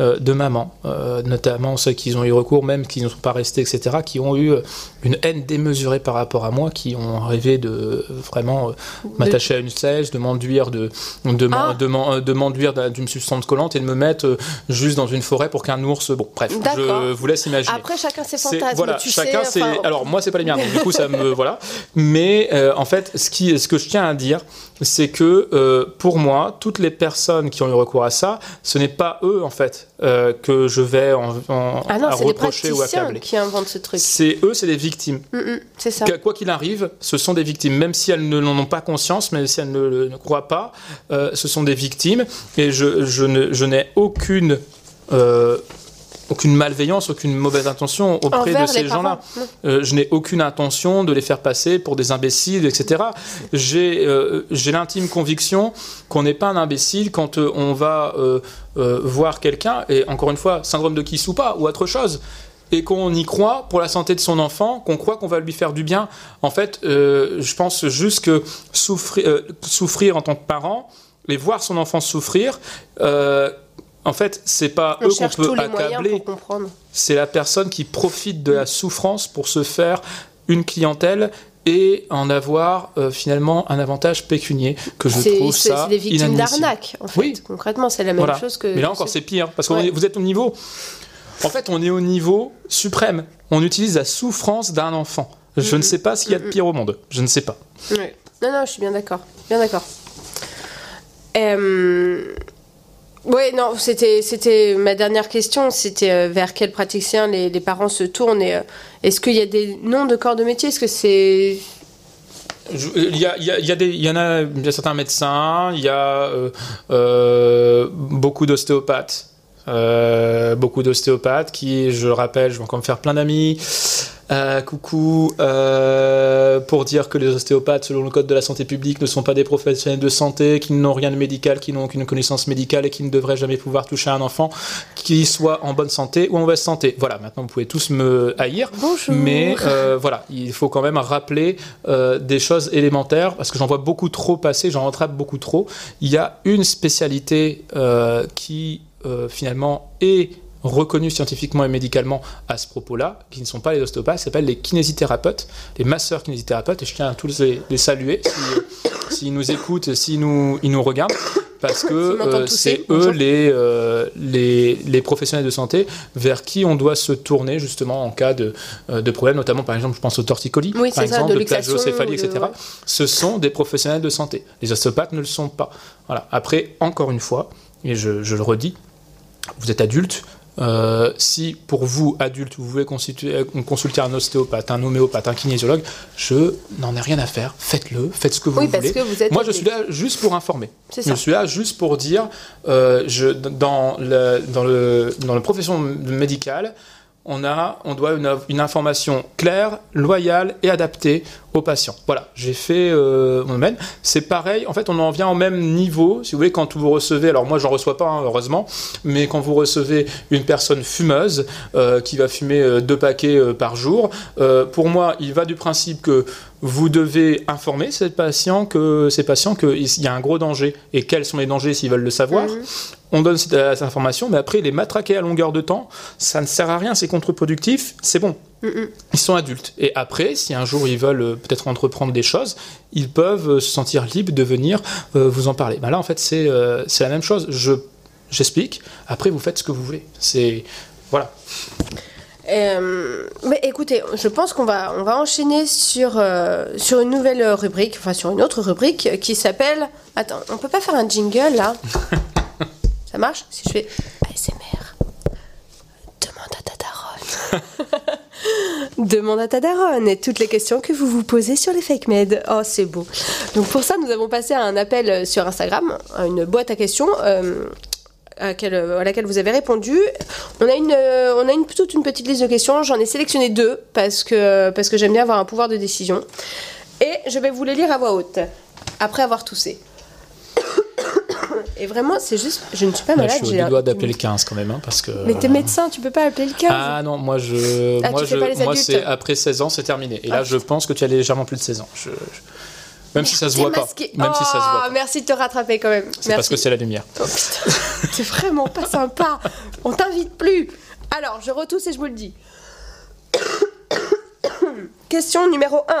euh, de mamans, euh, notamment ceux qui ont eu recours, même qui ne sont pas restés et cetera, qui ont eu une haine démesurée par rapport à moi, qui ont rêvé de vraiment euh, m'attacher de... à une sèche, de m'enduire de, de, ah. de, de, de m'enduire d'une substance collante et de me mettre juste dans une forêt pour qu'un ours. Bon, bref, d'accord. Je vous laisse imaginer. Après, chacun ses fantasmes. Voilà, tu chacun sais, ses... Enfin... Alors, moi, c'est pas les miens. Donc, du coup, ça me voilà. Mais euh, en fait, ce qui, ce que je tiens à dire, c'est que euh, pour moi, toutes les personnes qui ont eu recours à ça, ce n'est pas eux en fait euh, que je vais en, en ah non, à reprocher ou accabler. Qui inventent ce truc. C'est eux, c'est des victimes. Mm-mm, c'est ça. Quoi qu'il arrive, ce sont des victimes, même si elles ne n'en ont pas conscience, même si elles ne le croient pas, euh, ce sont des victimes. Et je, je, ne, je n'ai aucune euh, aucune malveillance, aucune mauvaise intention auprès envers de ces gens-là. Euh, je n'ai aucune intention de les faire passer pour des imbéciles, et cetera. J'ai, euh, j'ai l'intime conviction qu'on n'est pas un imbécile quand euh, on va euh, euh, voir quelqu'un, et encore une fois, syndrome de Kiss ou pas, ou autre chose, et qu'on y croit pour la santé de son enfant, qu'on croit qu'on va lui faire du bien. En fait, euh, je pense juste que souffrir, euh, souffrir en tant que parent, et voir son enfant souffrir... Euh, En fait, c'est pas eux qu'on peut accabler, c'est la personne qui profite de la souffrance pour se faire une clientèle et en avoir euh, finalement un avantage pécunier que je c'est, trouve c'est, ça inadmissible. C'est des victimes d'arnaque, en fait. Oui. Concrètement, c'est la même voilà. chose que... Mais là encore, c'est pire, parce que ouais. vous êtes au niveau... En fait, on est au niveau suprême. On utilise la souffrance d'un enfant. Je mm-hmm. ne sais pas ce qu'il y a de pire au monde. Je ne sais pas. Ouais. Non, non, je suis bien d'accord. Bien d'accord. Euh... Oui, non, c'était, c'était ma dernière question. C'était euh, vers quel praticien les, les parents se tournent et, euh, est-ce qu'il y a des noms de corps de métier? Est-ce que c'est... Il y, a, il, y a, il y en a, il y a certains médecins, il y a euh, euh, beaucoup d'ostéopathes. euh, beaucoup d'ostéopathes qui, je le rappelle, je vais encore me faire plein d'amis. Euh, coucou, euh, pour dire que les ostéopathes, selon le code de la santé publique, ne sont pas des professionnels de santé, qu'ils n'ont rien de médical, qu'ils n'ont aucune connaissance médicale et qu'ils ne devraient jamais pouvoir toucher un enfant, qu'il soit en bonne santé ou en mauvaise santé. Voilà, maintenant vous pouvez tous me haïr. Bonjour. Mais euh, voilà, il faut quand même rappeler euh, des choses élémentaires, parce que j'en vois beaucoup trop passer, j'en rattrape beaucoup trop. Il y a une spécialité euh, qui euh, finalement est reconnus scientifiquement et médicalement à ce propos-là, qui ne sont pas les ostéopathes, s'appellent les kinésithérapeutes, les masseurs kinésithérapeutes, et je tiens à tous les, les saluer s'ils si, si nous écoutent, s'ils nous, ils nous regardent, parce que euh, c'est eux les, euh, les, les professionnels de santé vers qui on doit se tourner justement en cas de, de problème, notamment par exemple je pense aux torticolis, oui, par exemple, ça, de, de plagiocéphalie, de... et cetera. Ce sont des professionnels de santé. Les ostéopathes ne le sont pas. Voilà. Après, encore une fois, et je, je le redis, vous êtes adulte. Euh, si pour vous, adulte, vous voulez consulter un ostéopathe, un homéopathe, un kinésiologue, je n'en ai rien à faire. Faites-le, faites ce que vous oui, voulez. Que vous êtes Moi, je suis là juste pour informer. C'est je ça. suis là juste pour dire, euh, je, dans, le, dans, le, dans la profession médicale, on, a, on doit une, une information claire, loyale et adaptée aux patients. Voilà, j'ai fait euh, mon domaine. C'est pareil, en fait, on en vient au même niveau, si vous voulez, quand vous recevez, alors moi, j'en reçois pas, hein, heureusement, mais quand vous recevez une personne fumeuse euh, qui va fumer euh, deux paquets euh, par jour, euh, pour moi, il va du principe que vous devez informer ces patients que ces patients qu'il y a un gros danger et quels sont les dangers s'ils veulent le savoir. Mmh. On donne cette, cette information, mais après, les matraquer à longueur de temps, ça ne sert à rien, c'est contre-productif, c'est bon. Ils sont adultes. Et après, si un jour ils veulent peut-être entreprendre des choses, ils peuvent se sentir libres de venir euh, vous en parler. Ben là, en fait, c'est, euh, c'est la même chose. Je, j'explique. Après, vous faites ce que vous voulez. C'est... Voilà. Euh, mais écoutez, je pense qu'on va, on va enchaîner sur, euh, sur une nouvelle rubrique, enfin sur une autre rubrique qui s'appelle... Attends, on peut pas faire un jingle, là? Ça marche? Si je fais A S M R. Demande à ta daronne. Demande à ta daronne et toutes les questions que vous vous posez sur les fake med. Oh, c'est beau. Donc pour ça, nous avons passé à un appel sur Instagram, à une boîte à questions euh, à, laquelle, à laquelle vous avez répondu. On a, une, on a une, toute une petite liste de questions. J'en ai sélectionné deux parce que, parce que j'aime bien avoir un pouvoir de décision. Et je vais vous les lire à voix haute, après avoir toussé. Et vraiment, c'est juste, je ne suis pas malade. Là, je suis au doigt d'appeler le quinze quand même, hein, parce que... Mais t'es médecin, tu peux pas appeler le quinze. Ah non, moi je, ah, moi, je... moi c'est après seize ans, c'est terminé. Et ah, là, je pense que tu as légèrement plus de seize ans. Je... Même si ça se voit masqué. pas. Même oh, si ça se voit pas. Merci de te rattraper quand même. C'est merci. Parce que c'est la lumière. Oh putain, c'est vraiment pas sympa. On t'invite plus. Alors, je retousse et je vous le dis. Question numéro un.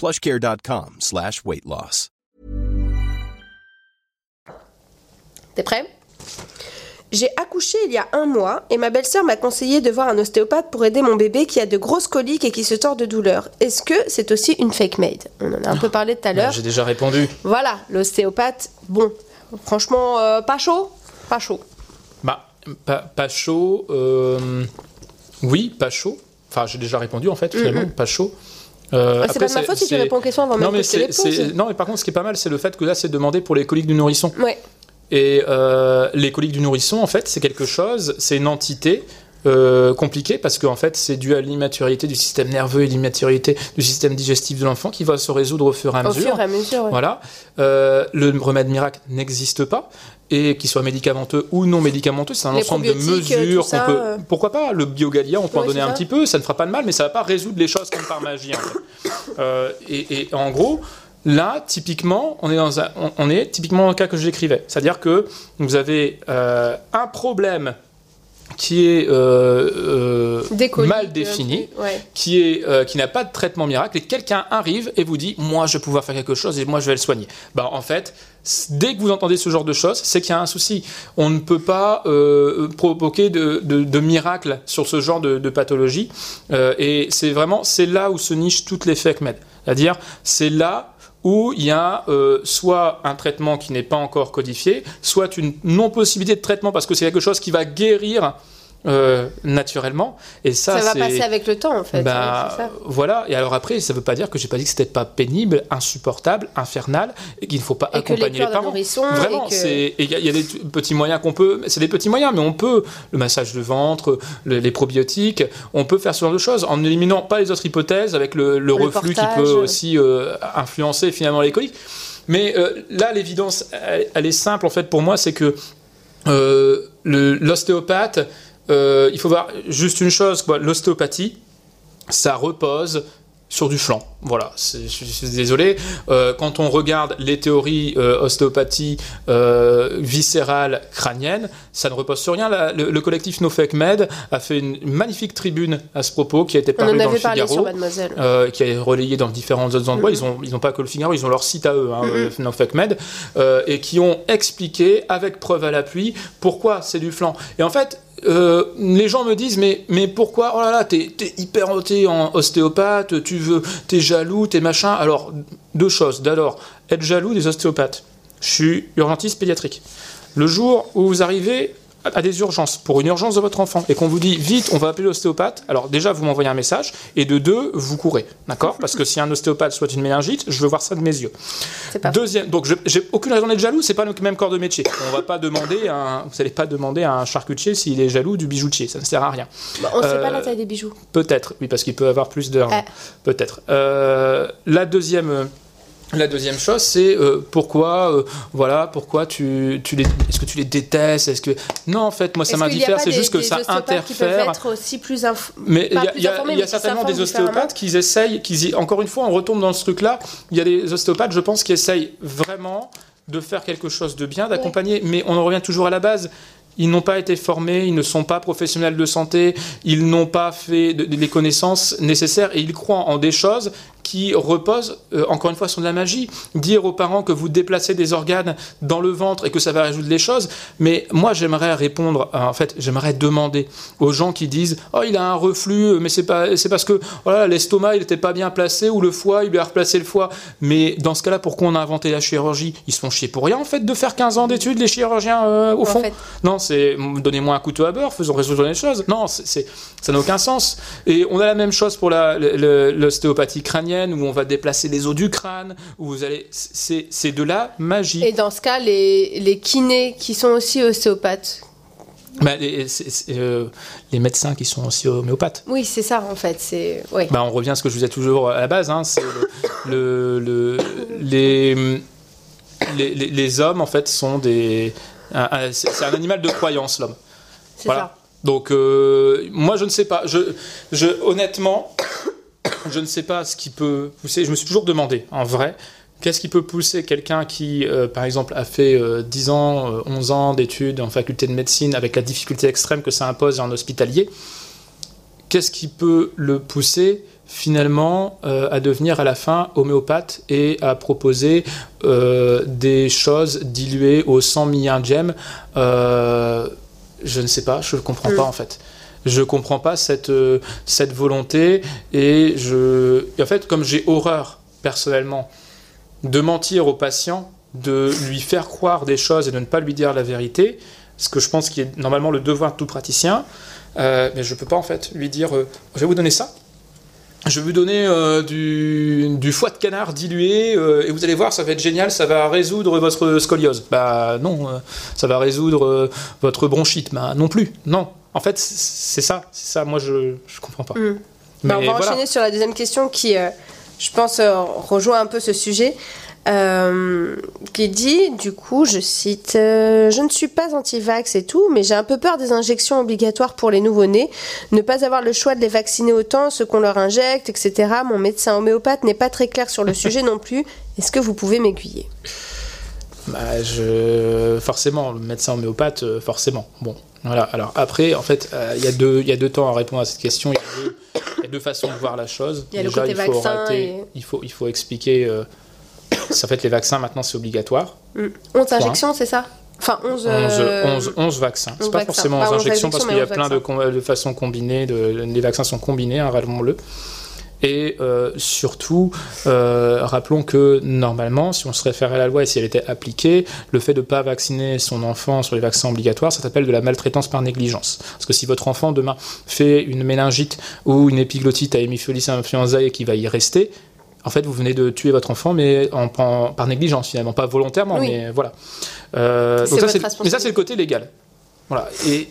plushcare.com slash weight loss. T'es prêt? J'ai accouché il y a un mois et ma belle-sœur m'a conseillé de voir un ostéopathe pour aider mon bébé qui a de grosses coliques et qui se tord de douleur. Est-ce que c'est aussi une fake maid? On en a un oh, peu parlé tout à l'heure. J'ai déjà répondu. Voilà, l'ostéopathe, bon, franchement, euh, pas chaud? Pas chaud. Bah, pas, pas chaud, euh, oui, pas chaud. Enfin, j'ai déjà répondu en fait, finalement, mm-hmm. pas chaud. Euh, ah, c'est après, pas de ma faute si tu réponds aux questions avant non, même que je te les pose. Non, mais par contre, ce qui est pas mal, c'est le fait que là, c'est demandé pour les coliques du nourrisson. Ouais. Et euh, les coliques du nourrisson, en fait, c'est quelque chose, c'est une entité euh, compliquée parce qu'en fait, c'est dû à l'immaturité du système nerveux et l'immaturité du système digestif de l'enfant qui va se résoudre au fur et à mesure. Au fur et à mesure, ouais. Voilà. Euh, le remède miracle n'existe pas. Et qu'ils soient médicamenteux ou non médicamenteux, c'est un les ensemble de mesures qu'on ça, peut... Euh... Pourquoi pas? Le biogalia, on peut oui, en donner un petit peu, ça ne fera pas de mal, mais ça ne va pas résoudre les choses comme par magie. En fait. euh, et, et en gros, là, typiquement, on est, dans un, on, on est typiquement dans le cas que j'écrivais. C'est-à-dire que vous avez euh, un problème qui est euh, euh, mal défini, ouais. qui, est, euh, qui n'a pas de traitement miracle, et quelqu'un arrive et vous dit « moi, je vais pouvoir faire quelque chose et moi, je vais le soigner ». Bah, en fait, dès que vous entendez ce genre de choses, c'est qu'il y a un souci. On ne peut pas euh, provoquer de, de, de miracle sur ce genre de, de pathologie, euh, et c'est vraiment c'est là où se nichent toutes les fake med. C'est-à-dire, c'est là où il y a euh, soit un traitement qui n'est pas encore codifié, soit une non-possibilité de traitement parce que c'est quelque chose qui va guérir euh, naturellement. Et ça, ça va c'est... passer avec le temps, en fait. Bah, ouais, voilà. Et alors après, ça ne veut pas dire que je n'ai pas dit que ce n'était pas pénible, insupportable, infernal, et qu'il ne faut pas et accompagner les, les parents. Vraiment, il et que... et y, y a des t- petits moyens qu'on peut... C'est des petits moyens, mais on peut... Le massage de ventre, le, les probiotiques, on peut faire ce genre de choses en n'éliminant pas les autres hypothèses avec le, le, le reflux portage. Qui peut aussi euh, influencer finalement les coliques. Mais euh, là, l'évidence, elle, elle est simple, en fait, pour moi, c'est que euh, le, l'ostéopathe... Euh, il faut voir juste une chose, quoi. L'ostéopathie, ça repose sur du flanc. Voilà, c'est, je, je suis désolé. Euh, quand on regarde les théories euh, ostéopathie euh, viscérale crânienne, ça ne repose sur rien. La, le, le collectif No Fake Med a fait une magnifique tribune à ce propos qui a été parue dans le Figaro, euh, qui a relayé dans différents autres endroits. Mm-hmm. Ils n'ont ils pas que le Figaro, ils ont leur site à eux, hein, mm-hmm. No Fake Med, euh, et qui ont expliqué avec preuve à l'appui pourquoi c'est du flanc. Et en fait, Euh, les gens me disent mais, mais pourquoi oh là là t'es, t'es hyper t'es en ostéopathe, tu veux, t'es jaloux, t'es machin. Alors deux choses. D'abord, être jaloux des ostéopathes. Je suis urgentiste pédiatrique. Le jour où vous arrivez à des urgences pour une urgence de votre enfant et qu'on vous dit vite on va appeler l'ostéopathe, alors déjà vous m'envoyez un message et de deux vous courez, d'accord, parce que si un ostéopathe soit une méningite, je veux voir ça de mes yeux. C'est pas deuxième, donc je, j'ai aucune raison d'être jaloux, c'est pas le même corps de métier. On va pas demander un, vous allez pas demander à un charcutier s'il est jaloux du bijoutier, ça ne sert à rien. Bah, on euh, sait pas la taille des bijoux. Peut-être, oui, parce qu'il peut avoir plus d'heures. Ah. Peut-être. Euh, la deuxième. La deuxième chose, c'est euh, pourquoi, euh, voilà, pourquoi tu, tu les, est-ce que tu les détestes, est-ce que non, en fait, moi ça est-ce m'indiffère, c'est des, juste que des ça interfère. Qui peuvent être aussi plus inf... Mais il y, y, y a certainement des ostéopathes qui essayent, qui encore une fois, on retombe dans ce truc-là. Il y a des ostéopathes, je pense, qui essayent vraiment de faire quelque chose de bien, d'accompagner, ouais. Mais on en revient toujours à la base. Ils n'ont pas été formés, ils ne sont pas professionnels de santé, ils n'ont pas fait de, de, les connaissances nécessaires et ils croient en des choses qui reposent, euh, encore une fois, sur de la magie. Dire aux parents que vous déplacez des organes dans le ventre et que ça va résoudre les choses, mais moi j'aimerais répondre, euh, en fait, j'aimerais demander aux gens qui disent « Oh, il a un reflux, mais c'est, pas, c'est parce que oh là, l'estomac, il n'était pas bien placé ou le foie, il lui a replacé le foie. » Mais dans ce cas-là, pourquoi on a inventé la chirurgie ? Ils se font chier pour rien, en fait, de faire quinze ans d'études, les chirurgiens, euh, au fond. En fait. Non, c'est donnez-moi un couteau à beurre, faisons résoudre les choses. Non, c'est, c'est, ça n'a aucun sens. Et on a la même chose pour la, le, l'ostéopathie crânienne, où on va déplacer les os du crâne, où vous allez, c'est, c'est de la magie. Et dans ce cas, les, les kinés qui sont aussi ostéopathes. Bah, les, c'est, c'est, euh, les médecins qui sont aussi homéopathes. Oui, c'est ça, en fait. C'est... Ouais. Bah, on revient à ce que je vous disais toujours à la base. Hein, c'est le, le, le, les, les, les, les hommes, en fait, sont des... Un, un, c'est, c'est un animal de croyance, l'homme. C'est voilà. Ça. Donc, euh, moi, je ne sais pas. Je, je, honnêtement, je ne sais pas ce qui peut pousser. Je me suis toujours demandé, en vrai, qu'est-ce qui peut pousser quelqu'un qui, euh, par exemple, a fait euh, dix ans, euh, onze ans d'études en faculté de médecine avec la difficulté extrême que ça impose en hospitalier. Qu'est-ce qui peut le pousser finalement euh, à devenir à la fin homéopathe et à proposer euh, des choses diluées au cent milliardième euh, je ne sais pas, je ne comprends pas en fait. Je ne comprends pas cette, euh, cette volonté et, je... et en fait comme j'ai horreur personnellement de mentir au patient, de lui faire croire des choses et de ne pas lui dire la vérité, ce que je pense qui est normalement le devoir de tout praticien, euh, mais je ne peux pas en fait lui dire euh, je vais vous donner ça. Je vais vous donner euh, du, du foie de canard dilué euh, et vous allez voir, ça va être génial, ça va résoudre votre scoliose. Bah non, euh, ça va résoudre euh, votre bronchite. Bah non plus, non. En fait, c'est ça, c'est ça. Moi, je je comprends pas. Mmh. Mais bah, on va voilà. Enchaîner sur la deuxième question qui, euh, je pense, euh, rejoint un peu ce sujet, euh, qui dit, du coup, je cite, euh, « Je ne suis pas anti-vax et tout, mais j'ai un peu peur des injections obligatoires pour les nouveau-nés. Ne pas avoir le choix de les vacciner autant, ce qu'on leur injecte, et cetera. Mon médecin homéopathe n'est pas très clair sur le sujet non plus. Est-ce que vous pouvez m'aiguiller ?» Bah, je... Forcément, le médecin homéopathe, forcément. Bon, Voilà, alors après, en fait, euh, il y a deux, il y a deux temps à répondre à cette question. Il y a deux, il y a deux façons de voir la chose. Il y a Déjà, le côté il faut rater, et... il, faut, il faut expliquer... Euh, en fait, les vaccins, maintenant, c'est obligatoire. Mmh. onze injections, c'est ça ? Enfin, onze... onze, onze, onze vaccins. C'est pas vaccins. forcément onze injections, parce qu'il y a plein de, com- de façons combinées. De, les vaccins sont combinés, hein, rappelons-le. Et euh, surtout, euh, rappelons que, normalement, si on se référait à la loi et si elle était appliquée, le fait de ne pas vacciner son enfant sur les vaccins obligatoires, ça s'appelle de la maltraitance par négligence. Parce que si votre enfant, demain, fait une mélingite ou une épiglottite à hémiphilis influenzae et qu'il va y rester... En fait, vous venez de tuer votre enfant, mais en, en, par négligence, finalement. Pas volontairement, oui. mais voilà. Euh, donc ça, c'est, mais ça, c'est le côté légal. Voilà. Et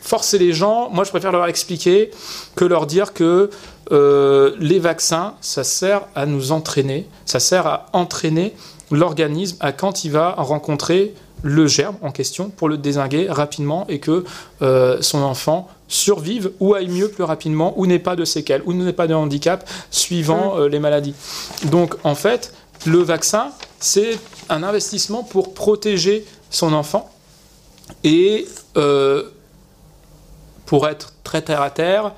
forcer les gens, moi, je préfère leur expliquer que leur dire que euh, les vaccins, ça sert à nous entraîner. Ça sert à entraîner l'organisme à quand il va rencontrer le germe en question pour le dézinguer rapidement et que euh, son enfant... survivent ou aillent mieux plus rapidement ou n'aient pas de séquelles, ou n'aient pas de handicap suivant euh, les maladies. Donc en fait, le vaccin, c'est un investissement pour protéger son enfant et euh, pour être très terre à terre.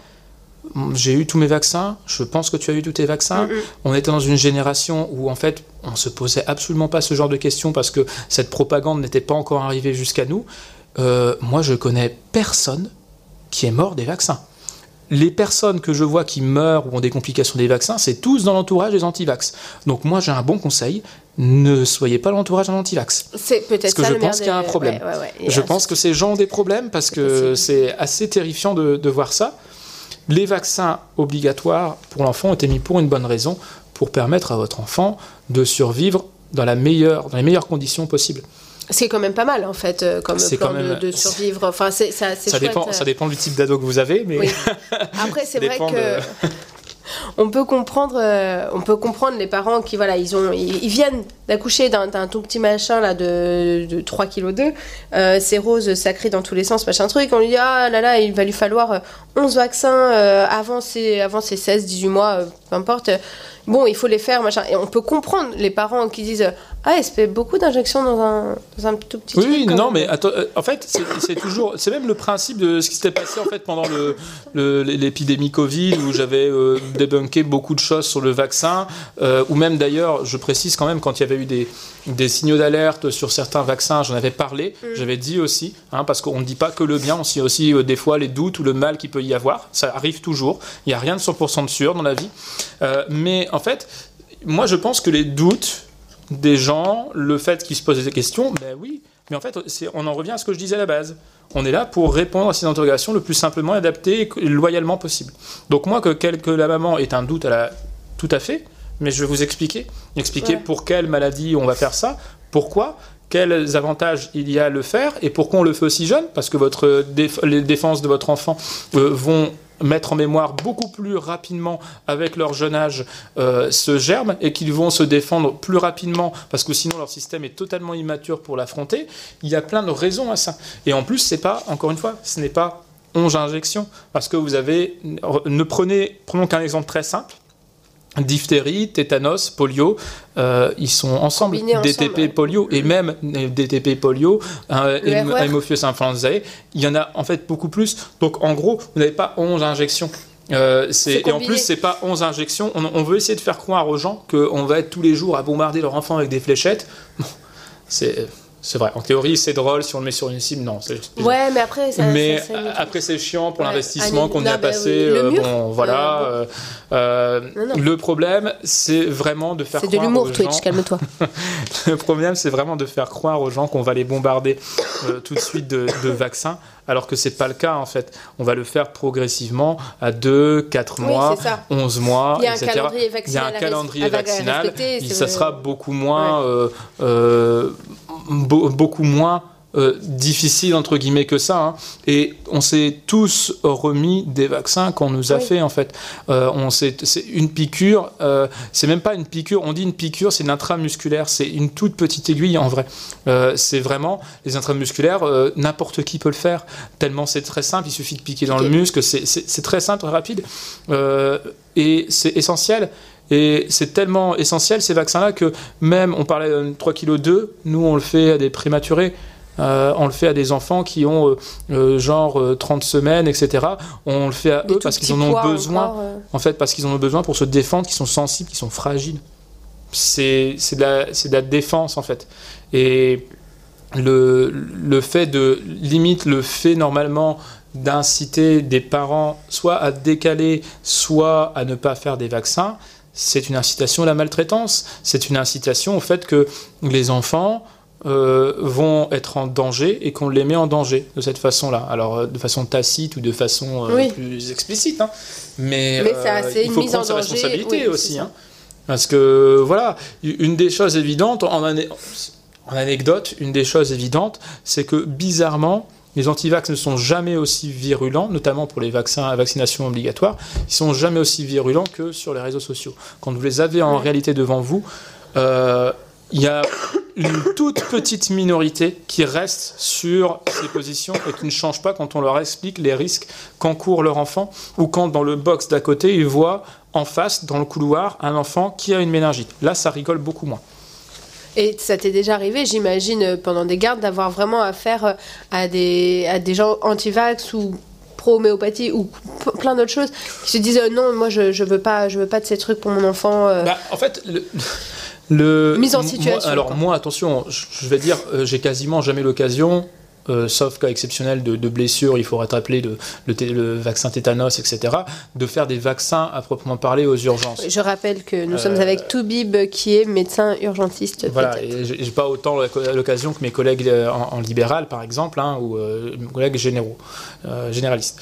J'ai eu tous mes vaccins, je pense que tu as eu tous tes vaccins. Mmh. On était dans une génération où en fait on se posait absolument pas ce genre de questions parce que cette propagande n'était pas encore arrivée jusqu'à nous. Euh, moi je connais personne qui est mort des vaccins. Les personnes que je vois qui meurent ou ont des complications des vaccins, c'est tous dans l'entourage des antivax. Donc moi, j'ai un bon conseil, ne soyez pas l'entourage d'un antivax. C'est peut-être parce que ça, je pense qu'il y a un problème. Ouais, ouais, ouais. Je pense que ces gens ont des problèmes parce que c'est assez terrifiant de, de voir ça. Les vaccins obligatoires pour l'enfant ont été mis pour une bonne raison, pour permettre à votre enfant de survivre dans, la meilleure, dans les meilleures conditions possibles. C'est quand même pas mal, en fait, comme c'est plan même... de, de survivre. Enfin, c'est, c'est assez ça, chouette. Dépend, ça dépend du type d'ado que vous avez. Mais... Oui. Après, c'est vrai que... De... On peut comprendre, euh, on peut comprendre les parents qui voilà, ils ont, ils, ils viennent d'accoucher d'un, d'un tout petit machin là de, de trois virgule deux kilos, euh, c'est rose, sacré dans tous les sens, machin truc. On lui dit ah là là, il va lui falloir onze vaccins euh, avant ses, avant ses seize, dix-huit mois, euh, peu importe. Bon, il faut les faire, machin. Et on peut comprendre les parents qui disent ah, il se fait beaucoup d'injections dans un, dans un tout petit. Oui, truc, oui non, même. mais attends, euh, en fait, c'est, c'est toujours, c'est même le principe de ce qui s'était passé en fait pendant le, le, l'épidémie Covid où j'avais euh, débunker beaucoup de choses sur le vaccin euh, ou même d'ailleurs, je précise quand même quand il y avait eu des, des signaux d'alerte sur certains vaccins, j'en avais parlé mm. j'avais dit aussi, hein, parce qu'on ne dit pas que le bien, on sait aussi euh, des fois les doutes ou le mal qu'il peut y avoir, ça arrive toujours, il n'y a rien de cent pour cent de sûr dans la vie euh, mais en fait, moi je pense que les doutes des gens, le fait qu'ils se posent des questions, ben oui, mais en fait c'est, on en revient à ce que je disais à la base. On est là pour répondre à ces interrogations le plus simplement, adapté et loyalement possible. Donc moi, que, que la maman ait un doute, à la... tout à fait, mais je vais vous expliquer. Expliquer ouais. pour quelle maladie on va faire ça, pourquoi, quels avantages il y a à le faire, et pourquoi on le fait aussi jeune, parce que votre déf- les défenses de votre enfant euh, vont mettre en mémoire beaucoup plus rapidement avec leur jeune âge euh, ce germe et qu'ils vont se défendre plus rapidement parce que sinon leur système est totalement immature pour l'affronter. Il y a plein de raisons à ça. Et en plus, c'est pas, encore une fois, ce n'est pas onze injections parce que vous avez... Ne prenez, prenons qu'un exemple très simple. Diphtérie, tétanos, polio, euh, ils sont ensemble. Combinés D T P, ensemble, polio, ouais. et même D T P, polio, Haemophilus influenzae. Il y en a en fait beaucoup plus. Donc en gros, vous n'avez pas onze injections. Euh, c'est, c'est et en plus, c'est pas onze injections. On, on veut essayer de faire croire aux gens qu'on va être tous les jours à bombarder leur enfant avec des fléchettes. Bon, c'est... C'est vrai. En théorie, c'est drôle si on le met sur une cible. Non. C'est, c'est... Ouais, mais après, ça, mais ça, ça, ça, après, c'est chiant pour ouais. l'investissement ah, qu'on non, y a bah passé. Oui. Euh, bon, voilà. Euh, euh, non, non. Le problème, c'est vraiment de faire. C'est croire de l'humour, aux Twitch. Gens... Calme-toi. Le problème, c'est vraiment de faire croire aux gens qu'on va les bombarder euh, tout de suite de, de vaccins, alors que c'est pas le cas en fait. On va le faire progressivement à deux, quatre mois, oui, onze mois, il y a et cetera. Un calendrier vaccinal. Il y a un calendrier vaccinal. Ça sera beaucoup moins. Ouais. Euh, euh, beaucoup moins euh, difficile entre guillemets que ça hein. Et on s'est tous remis des vaccins qu'on nous a oui. fait en fait euh, on s'est, c'est une piqûre euh, c'est même pas une piqûre, on dit une piqûre c'est l'intramusculaire, c'est une toute petite aiguille en vrai, euh, c'est vraiment les intramusculaires, euh, n'importe qui peut le faire tellement c'est très simple, il suffit de piquer dans okay. le muscle, c'est, c'est, c'est très simple, très rapide euh, et c'est essentiel. Et c'est tellement essentiel, ces vaccins-là, que même, on parlait de trois virgule deux kilos, nous, on le fait à des prématurés. euh, on le fait à des enfants qui ont euh, genre euh, trente semaines, et cetera. On le fait à des eux parce qu'ils en ont besoin, encore, euh... en fait, parce qu'ils en ont besoin pour se défendre, qu'ils sont sensibles, qu'ils sont fragiles. C'est, c'est, de la, c'est de la défense, en fait. Et le, le fait de, limite, le fait normalement d'inciter des parents soit à décaler, soit à ne pas faire des vaccins, c'est une incitation à la maltraitance. C'est une incitation au fait que les enfants euh, vont être en danger et qu'on les met en danger de cette façon-là. Alors, de façon tacite ou de façon euh, oui. plus explicite, hein. mais, mais ça, euh, il faut prendre sa danger. responsabilité oui, aussi. Hein. Parce que, voilà, une des choses évidentes, en, ané- en anecdote, une des choses évidentes, c'est que, bizarrement, les antivax ne sont jamais aussi virulents, notamment pour les vaccins à vaccination obligatoire, ils sont jamais aussi virulents que sur les réseaux sociaux. Quand vous les avez en ouais. réalité devant vous, euh, il y a une toute petite minorité qui reste sur ces positions et qui ne change pas quand on leur explique les risques qu'encourt leur enfant ou quand dans le box d'à côté, ils voient en face, dans le couloir, un enfant qui a une méningite. Là, ça rigole beaucoup moins. Et ça t'est déjà arrivé, j'imagine, pendant des gardes, d'avoir vraiment affaire à des, à des gens anti-vax ou pro-homéopathie ou p- plein d'autres choses qui se disent euh, non, moi je, je veux pas, je veux pas de ces trucs pour mon enfant. Euh... Bah, en fait, le, le mise en situation. Moi, alors quoi. moi, attention, je, je vais dire, euh, j'ai quasiment jamais l'occasion. Euh, sauf cas exceptionnel de, de blessures, il faut rattraper le, le, le vaccin tétanos, et cetera, de faire des vaccins à proprement parler aux urgences. Je rappelle que nous euh, sommes avec Toubib, qui est médecin urgentiste. Voilà, et j'ai, j'ai pas autant l'occasion que mes collègues en, en libéral, par exemple, hein, ou euh, mes collègues généraux, euh, généralistes.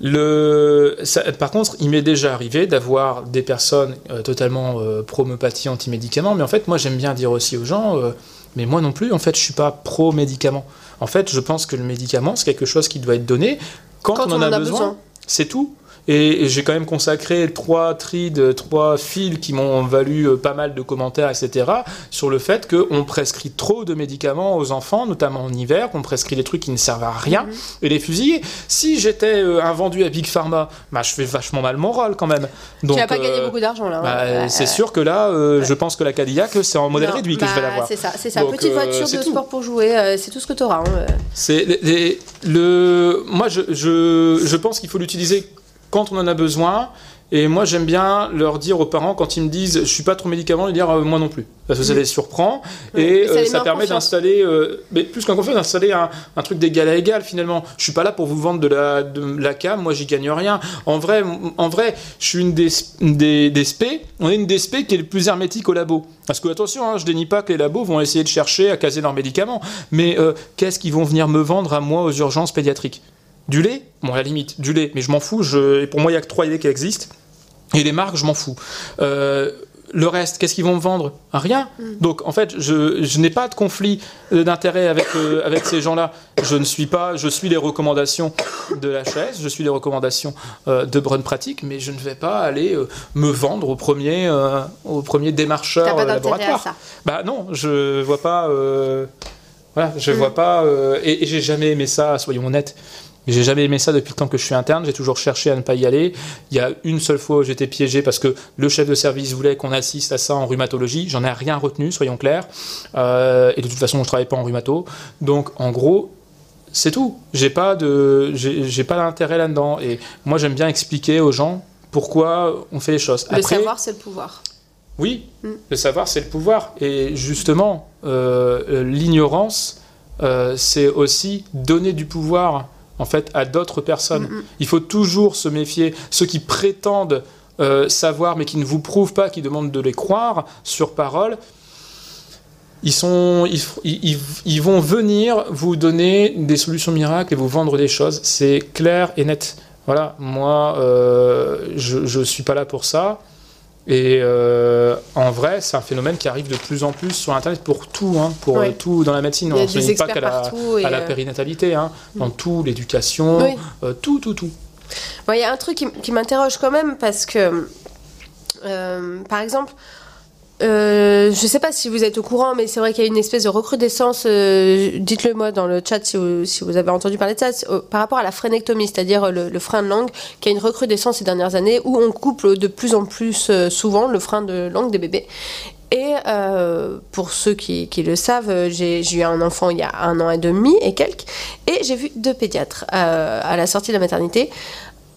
Le, ça, par contre, il m'est déjà arrivé d'avoir des personnes euh, totalement euh, pro-homéopathie, anti-médicaments, mais en fait, moi, j'aime bien dire aussi aux gens... Euh, Mais moi non plus, en fait, je ne suis pas pro-médicament. En fait, je pense que le médicament, c'est quelque chose qui doit être donné quand, quand on, on en a, a besoin. besoin. C'est tout. Et j'ai quand même consacré trois threads, trois fils qui m'ont valu pas mal de commentaires, et cetera, sur le fait qu'on prescrit trop de médicaments aux enfants, notamment en hiver, qu'on prescrit des trucs qui ne servent à rien, mm-hmm. et les fusiller. Si j'étais un vendu à Big Pharma, bah, je fais vachement mal mon rôle quand même. Donc, tu n'as pas euh, gagné beaucoup d'argent, là. Bah, euh, c'est euh, sûr que là, euh, ouais. je pense que la Cadillac, c'est en modèle non, réduit bah, que je vais l'avoir. C'est ça, c'est ça. Donc, petite euh, voiture de tout. sport pour jouer, euh, c'est tout ce que tu auras. Hein. C'est les, les, le... Moi, je, je, je pense qu'il faut l'utiliser quand on en a besoin, et moi j'aime bien leur dire aux parents, quand ils me disent « je suis pas trop médicament », de dire euh, « moi non plus ». Parce que ça les surprend, oui. et, et ça, euh, ça permet d'installer, euh, mais plus qu'en confiance, d'installer un, un truc d'égal à égal finalement. Je suis pas là pour vous vendre de la, de la cam, moi j'y gagne rien. En vrai, en vrai je suis une des, des, des spé, on est une des spé qui est le plus hermétique au labo. Parce que attention, hein, je dénie pas que les labos vont essayer de chercher à caser leurs médicaments, mais euh, qu'est-ce qu'ils vont venir me vendre à moi aux urgences pédiatriques ? Du lait, bon à la limite, du lait, mais je m'en fous, je... pour moi il n'y a que trois laits qui existent, et les marques je m'en fous. Euh, le reste, qu'est-ce qu'ils vont me vendre ? Rien. Donc en fait, je, je n'ai pas de conflit d'intérêt avec, euh, avec ces gens-là, je ne suis pas, je suis les recommandations de l'H A S, je suis les recommandations euh, de bonne pratique, mais je ne vais pas aller euh, me vendre au premier, euh, au premier démarcheur euh, laboratoire. T'as pas d'intérêt à ça ? Bah non, je vois pas, euh... voilà, je mmh. vois pas, euh... et, et j'ai jamais aimé ça, soyons honnêtes. J'ai jamais aimé ça depuis le temps que je suis interne, j'ai toujours cherché à ne pas y aller. Il y a une seule fois où j'étais piégé parce que le chef de service voulait qu'on assiste à ça en rhumatologie. J'en ai rien retenu, soyons clairs. Euh, et de toute façon, je ne travaille pas en rhumato. Donc, en gros, c'est tout. J'ai pas de, j'ai, j'ai pas d'intérêt là-dedans. Et moi, j'aime bien expliquer aux gens pourquoi on fait les choses. Après, le savoir, c'est le pouvoir. Oui, mmh. le savoir, c'est le pouvoir. Et justement, euh, l'ignorance, euh, c'est aussi donner du pouvoir en fait, à d'autres personnes. Mm-hmm. Il faut toujours se méfier. Ceux qui prétendent euh, savoir, mais qui ne vous prouvent pas, qui demandent de les croire sur parole, ils, sont, ils, ils, ils vont venir vous donner des solutions miracles et vous vendre des choses. C'est clair et net. Voilà, moi, euh, je ne suis pas là pour ça. Et euh, en vrai, c'est un phénomène qui arrive de plus en plus sur Internet pour tout, hein, pour ouais. tout dans la médecine. On ne se limite pas qu'à la, et... à la périnatalité, hein, dans mmh. tout, l'éducation, oui. euh, tout, tout, tout. Bon, y a un truc qui, qui m'interroge quand même parce que, euh, par exemple, euh, je ne sais pas si vous êtes au courant, mais c'est vrai qu'il y a une espèce de recrudescence, euh, dites-le moi dans le chat si vous, si vous avez entendu parler de ça, euh, par rapport à la frénectomie, c'est-à-dire le, le frein de langue, qui a une recrudescence ces dernières années, où on coupe de plus en plus euh, souvent le frein de langue des bébés. Et euh, pour ceux qui, qui le savent, j'ai, j'ai eu un enfant il y a un an et demi et quelques, et j'ai vu deux pédiatres euh, à la sortie de la maternité.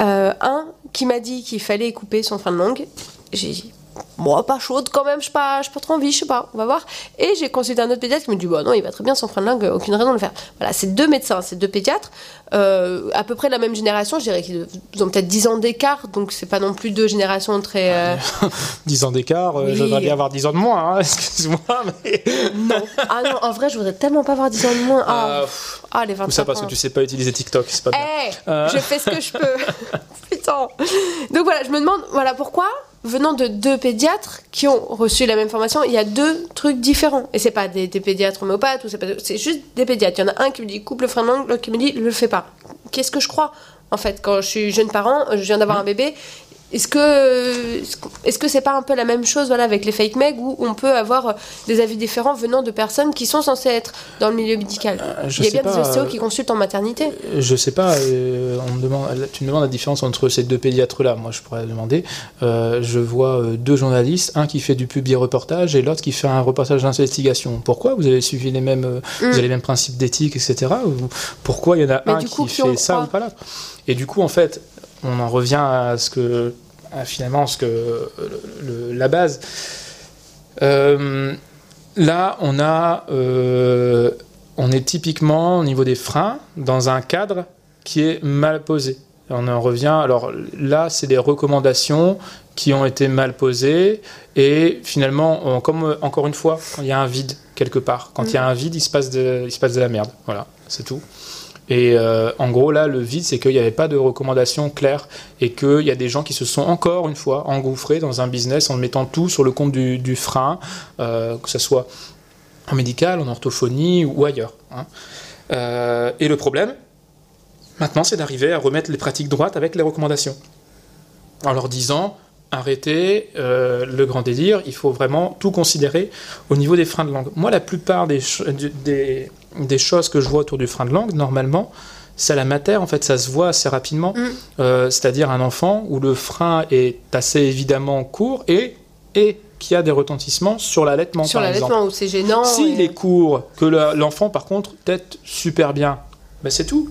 Euh, un qui m'a dit qu'il fallait couper son frein de langue. J'ai dit, moi, pas chaude quand même, je n'ai pas, pas trop envie, je sais pas, on va voir. Et j'ai consulté un autre pédiatre qui me dit, bah non, il va très bien, son frein de langue, aucune raison de le faire. Voilà, c'est deux médecins, c'est deux pédiatres, euh, à peu près de la même génération, je dirais qu'ils ont peut-être dix ans d'écart, donc c'est pas non plus deux générations très... Euh... dix ans d'écart, euh, oui. Je voudrais bien avoir dix ans de moins, hein, excuse-moi, mais... non. Ah non, en vrai, je voudrais tellement pas avoir dix ans de moins. Ah, euh, pff, ah les vingt-cinq ans. Tout ça parce ans. Que tu sais pas utiliser TikTok, c'est pas bien. Hey, euh... je fais ce que je peux. Putain. Donc voilà, je me demande, voilà, pourquoi venant de deux pédiatres qui ont reçu la même formation, il y a deux trucs différents. Et c'est pas des, des pédiatres homéopathes, ou c'est, pas, c'est juste des pédiatres. Il y en a un qui me dit coupe le frein de langue, l'autre qui me dit le fais pas. Qu'est-ce que je crois en fait quand je suis jeune parent, je viens d'avoir un bébé. Est-ce que, est-ce que c'est pas un peu la même chose voilà, avec les fake megs où on peut avoir des avis différents venant de personnes qui sont censées être dans le milieu médical euh, Il y a bien pas, des ostéos euh, qui consultent en maternité. Je sais pas, euh, on me demande, tu me demandes la différence entre ces deux pédiatres-là, moi je pourrais la demander. Euh, je vois deux journalistes, un qui fait du public reportage et l'autre qui fait un reportage d'investigation. Pourquoi vous avez suivi les mêmes, mm. vous avez les mêmes principes d'éthique, et cetera. Pourquoi il y en a Mais un du coup, qui fait ça croit. Ou pas l'autre? Et du coup, en fait, on en revient à ce que... finalement ce que le, le, la base euh, là on a euh, on est typiquement au niveau des freins dans un cadre qui est mal posé. On en revient, alors là c'est des recommandations qui ont été mal posées et finalement on, comme encore une fois quand il y a un vide quelque part, quand il mmh. y a un vide il se passe de, il se passe de la merde, voilà c'est tout. Et euh, en gros là le vide c'est qu'il n'y avait pas de recommandations claires et qu'il y a des gens qui se sont encore une fois engouffrés dans un business en mettant tout sur le compte du, du frein, euh, que ce soit en médical, en orthophonie ou ailleurs hein. euh, et le problème maintenant c'est d'arriver à remettre les pratiques droites avec les recommandations en leur disant arrêtez euh, le grand délire, il faut vraiment tout considérer au niveau des freins de langue. Moi la plupart des, des des choses que je vois autour du frein de langue, normalement, c'est à la mater, en fait, ça se voit assez rapidement. Mm. Euh, c'est-à-dire un enfant où le frein est assez évidemment court et, et qu'il y a des retentissements sur l'allaitement, sur par l'allaitement, exemple. Où c'est gênant. S'il et... est court, que le, l'enfant, par contre, tête super bien, ben c'est tout.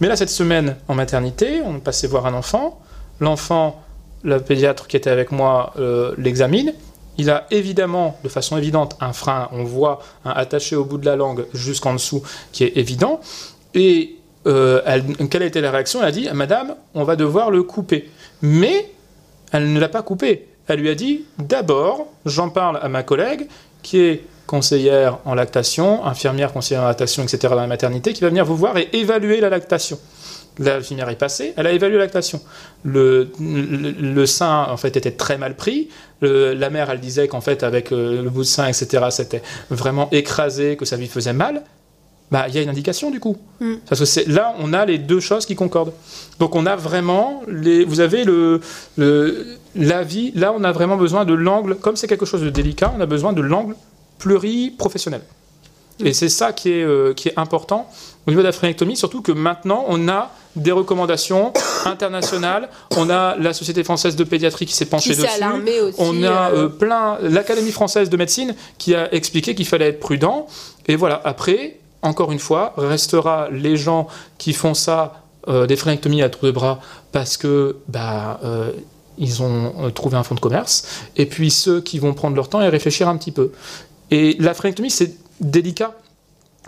Mais là, cette semaine, en maternité, on passait voir un enfant. L'enfant, le pédiatre qui était avec moi, euh, l'examine. Il a évidemment, de façon évidente, un frein, on voit un attaché au bout de la langue jusqu'en dessous, qui est évident. Et euh, elle, quelle a été la réaction? Elle a dit, madame, on va devoir le couper. Mais elle ne l'a pas coupé. Elle lui a dit, d'abord, j'en parle à ma collègue, qui est conseillère en lactation, infirmière conseillère en lactation, et cetera dans la maternité, qui va venir vous voir et évaluer la lactation. L'infirmière est passée, elle a évalué la lactation. Le, le, le sein, en fait, était très mal pris. Le, la mère, elle disait qu'en fait, avec euh, le bout de sein, et cetera, c'était vraiment écrasé, que sa vie faisait mal. Bah, il y a une indication, du coup. Mm. Parce que c'est, là, on a les deux choses qui concordent. Donc, on a vraiment... Les, vous avez le, le, l'avis... Là, on a vraiment besoin de l'angle... Comme c'est quelque chose de délicat, on a besoin de l'angle pluriprofessionnel. Mm. Et c'est ça qui est, euh, qui est important au niveau de la phrénectomie, surtout que maintenant, on a des recommandations internationales. On a la Société Française de Pédiatrie qui s'est penchée qui dessus. S'est aussi, on a euh, plein... L'Académie Française de Médecine qui a expliqué qu'il fallait être prudent. Et voilà, après, encore une fois, restera les gens qui font ça, euh, des phrénectomies à tour de bras, parce que... Bah, euh, ils ont trouvé un fonds de commerce. Et puis ceux qui vont prendre leur temps et réfléchir un petit peu. Et la phrénectomie, c'est délicat.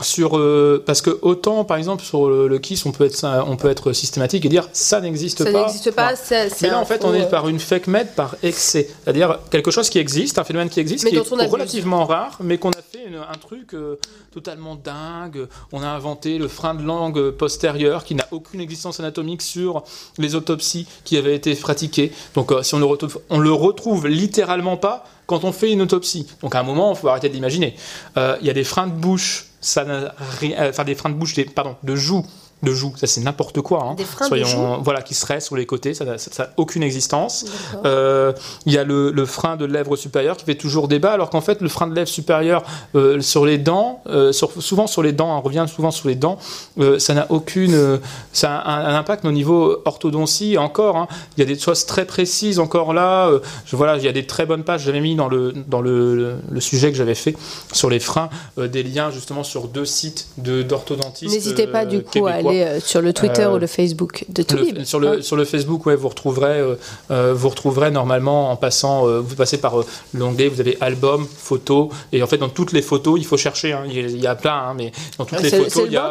Sur, euh, parce que autant par exemple sur le, le kiss on peut être on peut être systématique et dire ça n'existe ça pas, n'existe pas c'est, c'est mais là en fait on est euh... par une fake med par excès, c'est-à-dire quelque chose qui existe, un phénomène qui existe mais qui est relativement rare mais qu'on a fait une, un truc euh, totalement dingue. On a inventé le frein de langue postérieur qui n'a aucune existence anatomique sur les autopsies qui avaient été pratiquées, donc euh, si on le retrouve on le retrouve littéralement pas quand on fait une autopsie, donc à un moment il faut arrêter de l'imaginer. Il euh, y a des freins de bouche. Ça n'a rien, enfin des freins de bouche, des, pardon, de joues, de joue, ça c'est n'importe quoi. Hein. Des freins Soyons, de joue. Voilà, qui seraient sur les côtés, ça n'a aucune existence. Il euh, y a le, le frein de lèvre supérieure qui fait toujours débat, alors qu'en fait le frein de lèvre supérieure euh, sur les dents, euh, sur, souvent sur les dents, hein, on revient souvent sur les dents, euh, ça n'a aucune, euh, ça a un, un impact au niveau orthodontie encore. Hein. Il y a des choses très précises encore là. Euh, je, voilà, il y a des très bonnes pages, j'avais mis dans le dans le, le, le sujet que j'avais fait sur les freins euh, des liens justement sur deux sites de d'orthodontistes. N'hésitez pas euh, du coup à aller euh, sur le Twitter euh, ou le Facebook de Toubib. Le, sur le hein. sur le Facebook, ouais, vous retrouverez euh, vous retrouverez normalement en passant, euh, vous passez par euh, l'onglet, vous avez album, photos, et en fait dans toutes les photos, il faut chercher. Hein, il y a plein, hein, mais dans toutes ah, les photos, il y a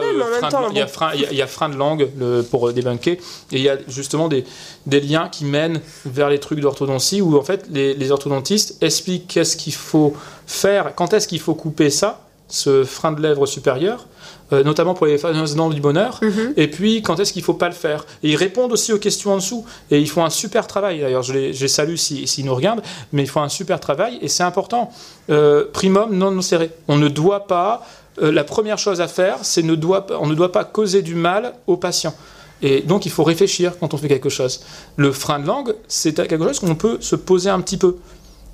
il y a frein de langue le, pour débunker, et il y a justement des des liens qui mènent vers les trucs d'orthodontie où en fait les, les orthodontistes expliquent qu'est-ce qu'il faut faire, quand est-ce qu'il faut couper ça, ce frein de lèvre supérieur, euh, notamment pour les fameuses dents du bonheur, mm-hmm. et puis quand est-ce qu'il ne faut pas le faire. Et ils répondent aussi aux questions en dessous, et ils font un super travail, d'ailleurs, je les, je les salue s'ils si, si nous regardent, mais ils font un super travail, et c'est important. Euh, primum non serré. On ne doit pas, euh, la première chose à faire, c'est ne doit, on ne doit pas causer du mal aux patients. Et donc, il faut réfléchir quand on fait quelque chose. Le frein de langue, c'est quelque chose qu'on peut se poser un petit peu.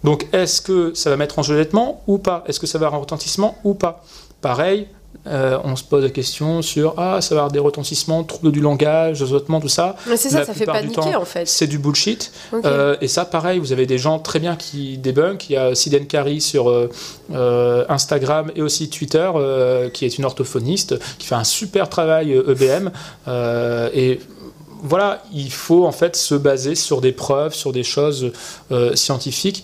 Donc, est-ce que ça va mettre en jeu l'allaitement ou pas? Est-ce que ça va avoir un retentissement ou pas? Pareil, euh, on se pose la question sur « Ah, ça va avoir des retentissements, troubles du langage, zozotements, tout ça. » Mais c'est ça, la ça fait paniquer, temps, en fait. C'est du bullshit. Okay. Euh, et ça, pareil, vous avez des gens très bien qui débunkent. Il y a Sidane Carry sur euh, euh, Instagram et aussi Twitter, euh, qui est une orthophoniste, qui fait un super travail euh, E B M. Euh, et... Voilà, il faut en fait se baser sur des preuves, sur des choses euh, scientifiques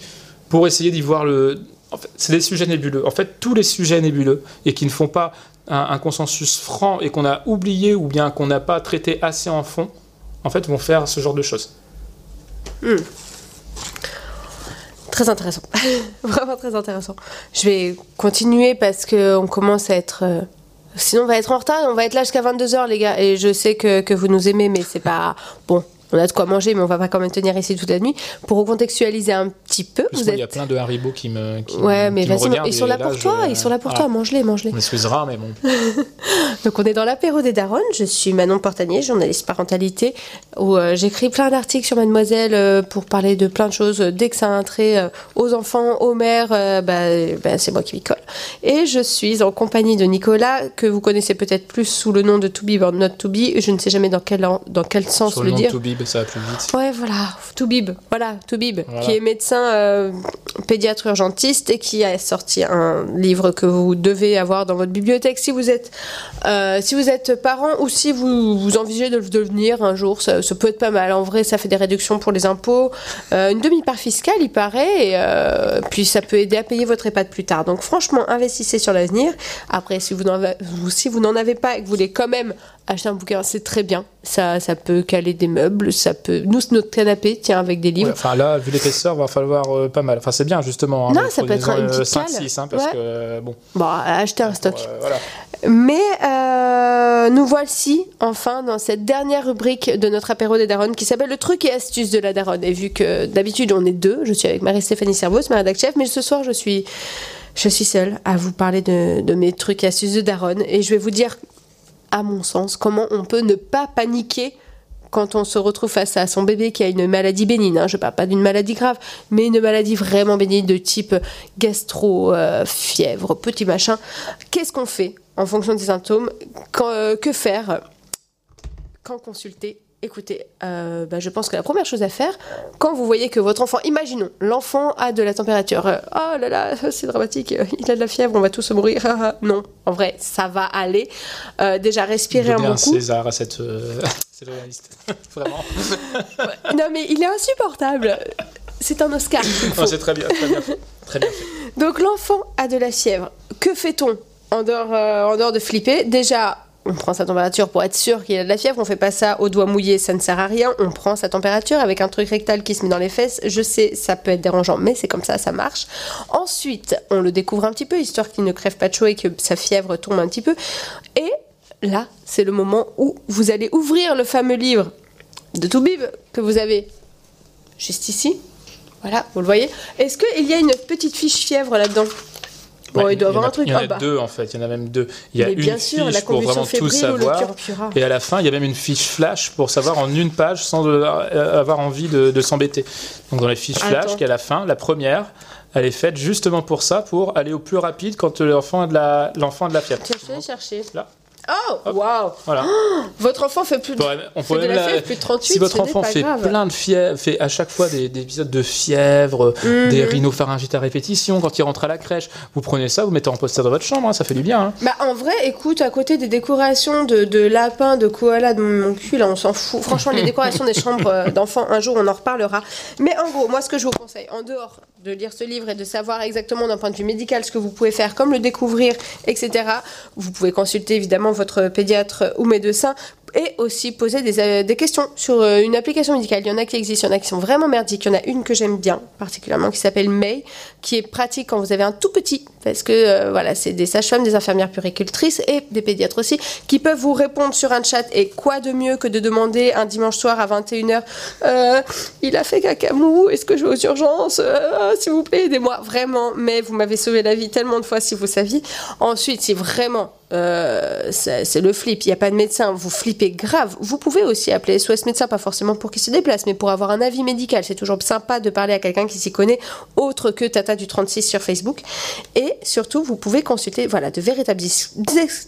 pour essayer d'y voir le... En fait, c'est des sujets nébuleux. En fait, tous les sujets nébuleux et qui ne font pas un, un consensus franc et qu'on a oublié ou bien qu'on n'a pas traité assez en fond, en fait, vont faire ce genre de choses. Mmh. Très intéressant. Vraiment très intéressant. Je vais continuer parce qu'on commence à être... Euh... Sinon, on va être en retard, on va être là jusqu'à vingt-deux heures, les gars. Et je sais que, que vous nous aimez, mais c'est pas... Bon, on a de quoi manger, mais on va pas quand même tenir ici toute la nuit. Pour recontextualiser un petit peu, vous êtes... Il y a plein de Haribo qui me qui Ouais, me, mais qui vas-y, me ils, sont là là, je... ils sont là pour toi, ils sont là pour toi, mange-les, mange-les. On les suisera, mais bon. Donc, on est dans l'apéro des Daronnes. Je suis Manon Portanier, journaliste parentalité, où euh, j'écris plein d'articles sur Madmoizelle euh, pour parler de plein de choses. Dès que ça a un trait euh, aux enfants, aux mères, euh, bah, bah, c'est moi qui m'y colle. Et je suis en compagnie de Nicolas, que vous connaissez peut-être plus sous le nom de To Be or Not Toubib. Je ne sais jamais dans quel, en, dans quel sens le, le dire. Ça va plus vite. Ouais, voilà, Toubib, voilà, Toubib, voilà. Qui est médecin euh, pédiatre urgentiste et qui a sorti un livre que vous devez avoir dans votre bibliothèque si vous êtes, euh, si vous êtes parent ou si vous, vous envisagez de le devenir un jour. Ça, ça peut être pas mal. En vrai, ça fait des réductions pour les impôts, euh, une demi-part fiscale, il paraît, et euh, puis ça peut aider à payer votre EHPAD plus tard. Donc, franchement, investissez sur l'avenir. Après, si vous n'en avez, si vous n'en avez pas et que vous voulez quand même acheter un bouquin, c'est très bien. Ça, ça peut caler des meubles, ça peut... Nous, notre canapé, tiens, avec des livres. Ouais, enfin là, vu l'épaisseur, va falloir euh, pas mal. Enfin, c'est bien, justement. Hein, non, ça peut être un petit cinq six, hein, parce ouais. que, bon... Bon, acheter un pour, stock. Euh, voilà. Mais euh, nous voici, enfin, dans cette dernière rubrique de notre apéro des Daronnes qui s'appelle « Le truc et astuce de la Daronne ». Et vu que, d'habitude, on est deux, je suis avec Marie-Stéphanie Servos, ma rédactrice-chef, mais ce soir, je suis, je suis seule à vous parler de, de mes trucs et astuces de Daronne. Et je vais vous dire... à mon sens, comment on peut ne pas paniquer quand on se retrouve face à son bébé qui a une maladie bénigne, hein. Je ne parle pas d'une maladie grave, mais une maladie vraiment bénigne de type gastro, euh, fièvre, petit machin. Qu'est-ce qu'on fait en fonction des symptômes? Quand, euh, que faire? Quand consulter? Écoutez, euh, bah, je pense que la première chose à faire, quand vous voyez que votre enfant, imaginons, l'enfant a de la température, euh, oh là là, c'est dramatique, euh, il a de la fièvre, on va tous mourir. Non, en vrai, ça va aller. Euh, déjà, respirer un bon coup. Donnez un César à cette, euh, cette journaliste, vraiment. Non mais il est insupportable. C'est un Oscar. Enfin, c'est très bien, très bien fait. Très bien fait. Donc l'enfant a de la fièvre. Que fait-on en dehors, euh, en dehors de flipper? Déjà, on prend sa température pour être sûr qu'il a de la fièvre, on fait pas ça au doigt mouillé, ça ne sert à rien, on prend sa température avec un truc rectal qui se met dans les fesses, je sais, ça peut être dérangeant, mais c'est comme ça, ça marche. Ensuite, on le découvre un petit peu, histoire qu'il ne crève pas de chaud et que sa fièvre tombe un petit peu. Et là, c'est le moment où vous allez ouvrir le fameux livre de Toubib que vous avez juste ici. Voilà, vous le voyez. Est-ce qu'il y a une petite fiche fièvre là-dedans? Bon, ouais, il doit avoir un truc. Il y en a, en a deux en fait, il y en a même deux. Il y a Mais une bien sûr, fiche la pour vraiment tout savoir. Et à la fin, il y a même une fiche flash pour savoir en une page sans avoir envie de, de s'embêter. Donc dans les fiches flash, Attends. qui est à la fin, la première, elle est faite justement pour ça, pour aller au plus rapide quand l'enfant a de la, l'enfant a de la fièvre. Je vais chercher. Là. Oh, waouh! Voilà. Oh, votre enfant fait plus de, ouais, on fait de la fièvre, plus de trente-huit. Si votre enfant fait grave. plein de fièvre, fait à chaque fois des, des épisodes de fièvre, mm-hmm. des rhinopharyngites à répétition, quand il rentre à la crèche, vous prenez ça, vous mettez en poster dans votre chambre, hein, ça fait du bien. Hein. Bah, en vrai, écoute, à côté des décorations de, de lapins, de koalas, de mon cul, là, on s'en fout. Franchement, les décorations des chambres d'enfants, un jour, on en reparlera. Mais en gros, moi, ce que je vous conseille, en dehors de lire ce livre et de savoir exactement d'un point de vue médical ce que vous pouvez faire, comme le découvrir, et cetera, vous pouvez consulter évidemment votre pédiatre ou médecin, et aussi poser des, euh, des questions sur euh, une application médicale. Il y en a qui existent, il y en a qui sont vraiment merdiques. Il y en a une que j'aime bien particulièrement qui s'appelle May, qui est pratique quand vous avez un tout petit, parce que euh, voilà, c'est des sages-femmes, des infirmières puéricultrices et des pédiatres aussi, qui peuvent vous répondre sur un chat. Et quoi de mieux que de demander un dimanche soir à vingt et une heures euh, il a fait caca mou, est-ce que je vais aux urgences, euh, s'il vous plaît, aidez-moi. Vraiment, mais vous m'avez sauvé la vie tellement de fois, si vous saviez. Ensuite, si vraiment euh, c'est, c'est le flip, il n'y a pas de médecin, vous flippez grave, vous pouvez aussi appeler S O S Médecin, pas forcément pour qu'il se déplace, mais pour avoir un avis médical. C'est toujours sympa de parler à quelqu'un qui s'y connaît, autre que Tata du trente-six sur Facebook. Et surtout, vous pouvez consulter, voilà, de véritables,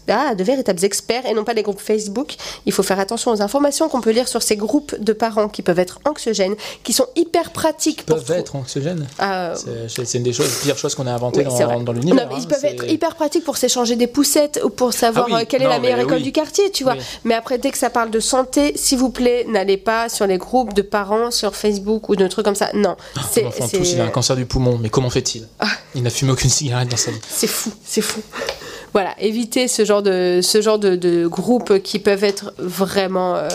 ah, de véritables experts et non pas des groupes Facebook. Il faut faire attention aux informations qu'on peut lire sur ces groupes de parents qui peuvent être anxiogènes, qui sont hyper pratiques. Ils peuvent pour être tout. anxiogènes euh... c'est, c'est une des choses, pires choses qu'on a inventées oui, dans, dans l'univers. Non, ils hein, peuvent c'est... être hyper pratiques pour s'échanger des poussettes ou pour savoir ah oui, quelle non, est la meilleure école oui. du quartier, tu vois. Oui. Mais après, dès que ça parle de santé, s'il vous plaît, n'allez pas sur les groupes de parents sur Facebook ou de trucs comme ça. Non. C'est, mon enfant c'est... tous, il a un cancer du poumon, mais comment fait-il ? ah. Il n'a fumé aucune cigarette dans sa vie. C'est fou, c'est fou. Voilà, évitez ce genre de, ce genre de, de groupes qui peuvent être vraiment... Euh...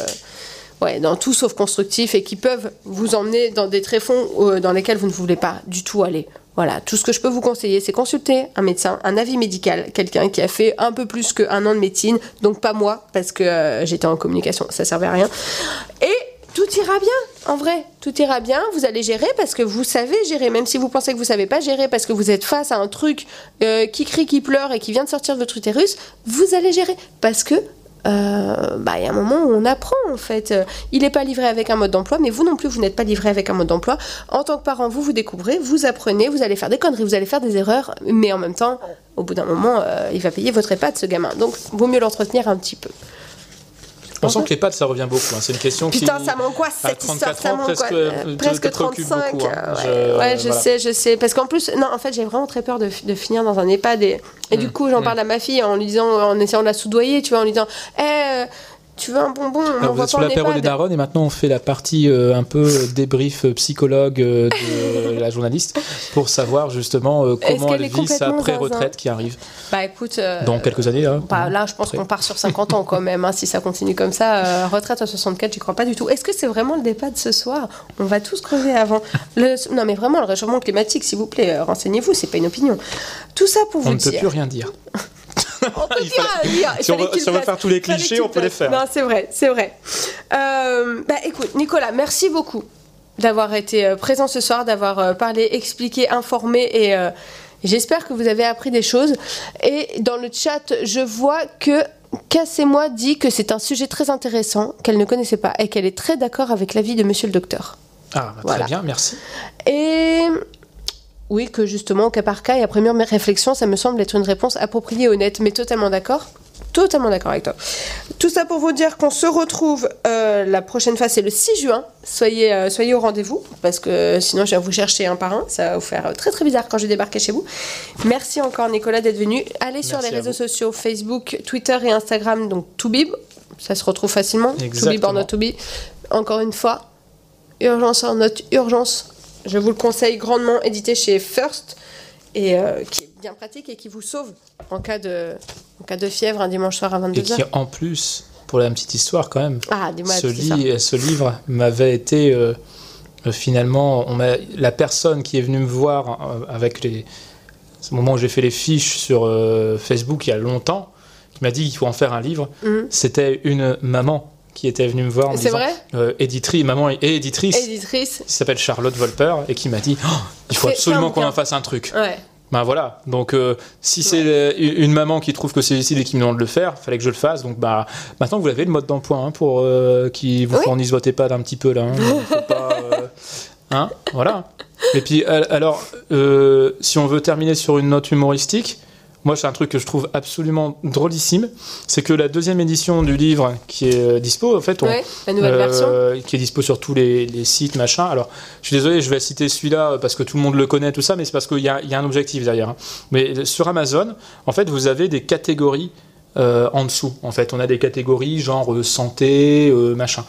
Ouais, dans tout sauf constructif, et qui peuvent vous emmener dans des tréfonds dans lesquels vous ne voulez pas du tout aller. Voilà, tout ce que je peux vous conseiller, c'est consulter un médecin, un avis médical, quelqu'un qui a fait un peu plus qu'un an de médecine, donc pas moi, parce que euh, j'étais en communication, ça servait à rien. Et tout ira bien, en vrai, tout ira bien, vous allez gérer parce que vous savez gérer, même si vous pensez que vous savez pas gérer, parce que vous êtes face à un truc euh, qui crie, qui pleure et qui vient de sortir de votre utérus, vous allez gérer, parce que Euh, bah, il y a un moment où on apprend en fait. Il n'est pas livré avec un mode d'emploi, mais vous non plus, vous n'êtes pas livré avec un mode d'emploi. En tant que parent, vous vous découvrez, vous apprenez, vous allez faire des conneries, vous allez faire des erreurs, mais en même temps, au bout d'un moment, euh, il va payer votre EHPAD, ce gamin. Donc, vaut mieux l'entretenir un petit peu. On sent que l'EHPAD, ça revient beaucoup. Hein. C'est une question Putain, qui... Putain, ça m'angoisse, cette histoire, ça m'angoisse. Presque trente-cinq. Beaucoup, hein. Ouais, je, ouais, je voilà. sais, je sais. Parce qu'en plus, non, en fait, j'ai vraiment très peur de, de finir dans un EHPAD. Et, et mmh, du coup, j'en mmh. parle à ma fille en lui disant, en essayant de la soudoyer, tu vois, en lui disant, eh... tu veux un bonbon, on Alors, vous êtes sous l'apéro des Daronnes et maintenant on fait la partie euh, un peu débrief psychologue euh, de la journaliste pour savoir justement euh, comment elle vit sa pré-retraite un... qui arrive. Bah écoute, euh, dans quelques années là. Bah, là je pense après. qu'on part sur cinquante ans quand même, hein, si ça continue comme ça. Euh, retraite à soixante-quatre, j'y crois pas du tout. Est-ce que c'est vraiment le débat de ce soir ? On va tous crever avant. Le... Non mais vraiment, le réchauffement climatique, s'il vous plaît, euh, renseignez-vous, c'est pas une opinion. Tout ça pour vous dire. On ne peut plus rien dire. On peut dire, dire. Si, on veut, si on veut faire tous les clichés, on peut les faire. Non, c'est vrai, c'est vrai. Euh, bah, écoute, Nicolas, merci beaucoup d'avoir été présent ce soir, d'avoir parlé, expliqué, informé, et euh, j'espère que vous avez appris des choses. Et dans le chat, je vois que Cassez-moi dit que c'est un sujet très intéressant, qu'elle ne connaissait pas, et qu'elle est très d'accord avec l'avis de monsieur le docteur. Ah, bah, très voilà. bien, merci. Et... oui, que justement, au cas par cas et après mûre réflexion, ça me semble être une réponse appropriée et honnête, mais totalement d'accord. Totalement d'accord avec toi. Tout ça pour vous dire qu'on se retrouve euh, la prochaine fois, c'est le six juin. Soyez, euh, soyez au rendez-vous, parce que sinon je vais vous chercher un par un. Ça va vous faire très très bizarre quand je vais débarquer chez vous. Merci encore Nicolas d'être venu. Allez Merci sur les réseaux vous. sociaux, Facebook, Twitter et Instagram, donc Toubib. Ça se retrouve facilement. To Be or Not Toubib. Encore une fois, Urgence or Not Urgence. Je vous le conseille grandement, édité chez First, et euh, qui est bien pratique et qui vous sauve en cas de, en cas de fièvre un dimanche soir à vingt-deux heures. Et qui, en plus, pour la petite histoire quand même, ah, ce, li- ce livre m'avait été... Euh, euh, finalement, on m'a, la personne qui est venue me voir euh, avec les... ce moment où j'ai fait les fiches sur euh, Facebook il y a longtemps, qui m'a dit qu'il faut en faire un livre, mmh. c'était une maman qui était venue me voir en me disant euh, éditrice, maman et éditrice, éditrice, qui s'appelle Charlotte Volper, et qui m'a dit oh, il faut c'est absolument qu'on en fasse un truc. Ouais. Ben voilà, donc euh, si c'est euh, une maman qui trouve que c'est difficile et qui me demande de le faire, fallait que je le fasse. Donc bah, maintenant que vous l'avez, le mode d'emploi hein, pour euh, qui vous oui. fournisse votre EHPAD un petit peu là. Hein, faut pas, euh, hein, voilà. Et puis alors, euh, si on veut terminer sur une note humoristique, moi c'est un truc que je trouve absolument drôlissime, c'est que la deuxième édition du livre qui est dispo en fait, on, ouais, la nouvelle euh, version qui est dispo sur tous les, les sites machin. Alors je suis désolé, je vais citer celui-là parce que tout le monde le connaît tout ça, mais c'est parce qu'il y a, il y a un objectif derrière. Hein. Mais sur Amazon, en fait, vous avez des catégories euh, en dessous. En fait, on a des catégories genre euh, santé, euh, machin.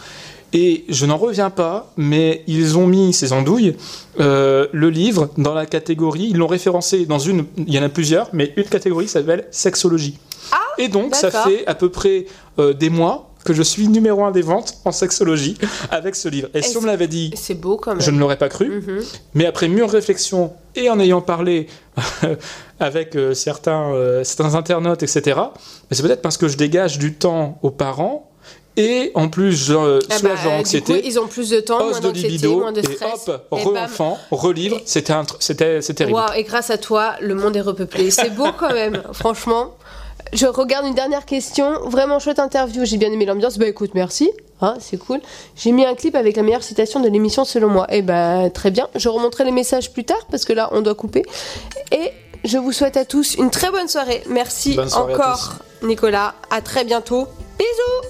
Et je n'en reviens pas, mais ils ont mis ces andouilles, euh, le livre, dans la catégorie, ils l'ont référencé dans une, il y en a plusieurs, mais une catégorie s'appelle sexologie. Ah, et donc, d'accord. Ça fait à peu près euh, des mois que je suis numéro un des ventes en sexologie avec ce livre. Et, et si on me l'avait dit, c'est beau quand même. Je ne l'aurais pas cru, mm-hmm. mais après mûre réflexion et en ayant parlé avec euh, certains, euh, certains internautes, et cetera, mais c'est peut-être parce que je dégage du temps aux parents. Et en plus, euh, ah bah, soulage leur anxiété, du coup, ils ont plus de temps, moins d'anxiété, moins de stress. Et hop, re-enfant, relivre, et... c'était, un tr- c'était, c'était terrible. Wow, et grâce à toi, le monde est repeuplé. C'est beau quand même, franchement. Je regarde une dernière question. Vraiment chouette interview, j'ai bien aimé l'ambiance. Bah écoute, merci, hein, c'est cool. J'ai mis un clip avec la meilleure citation de l'émission selon moi. Et bah très bien, je remonterai les messages plus tard parce que là, on doit couper. Et je vous souhaite à tous une très bonne soirée. Merci bonne soirée encore, Nicolas. À très bientôt. Bisous.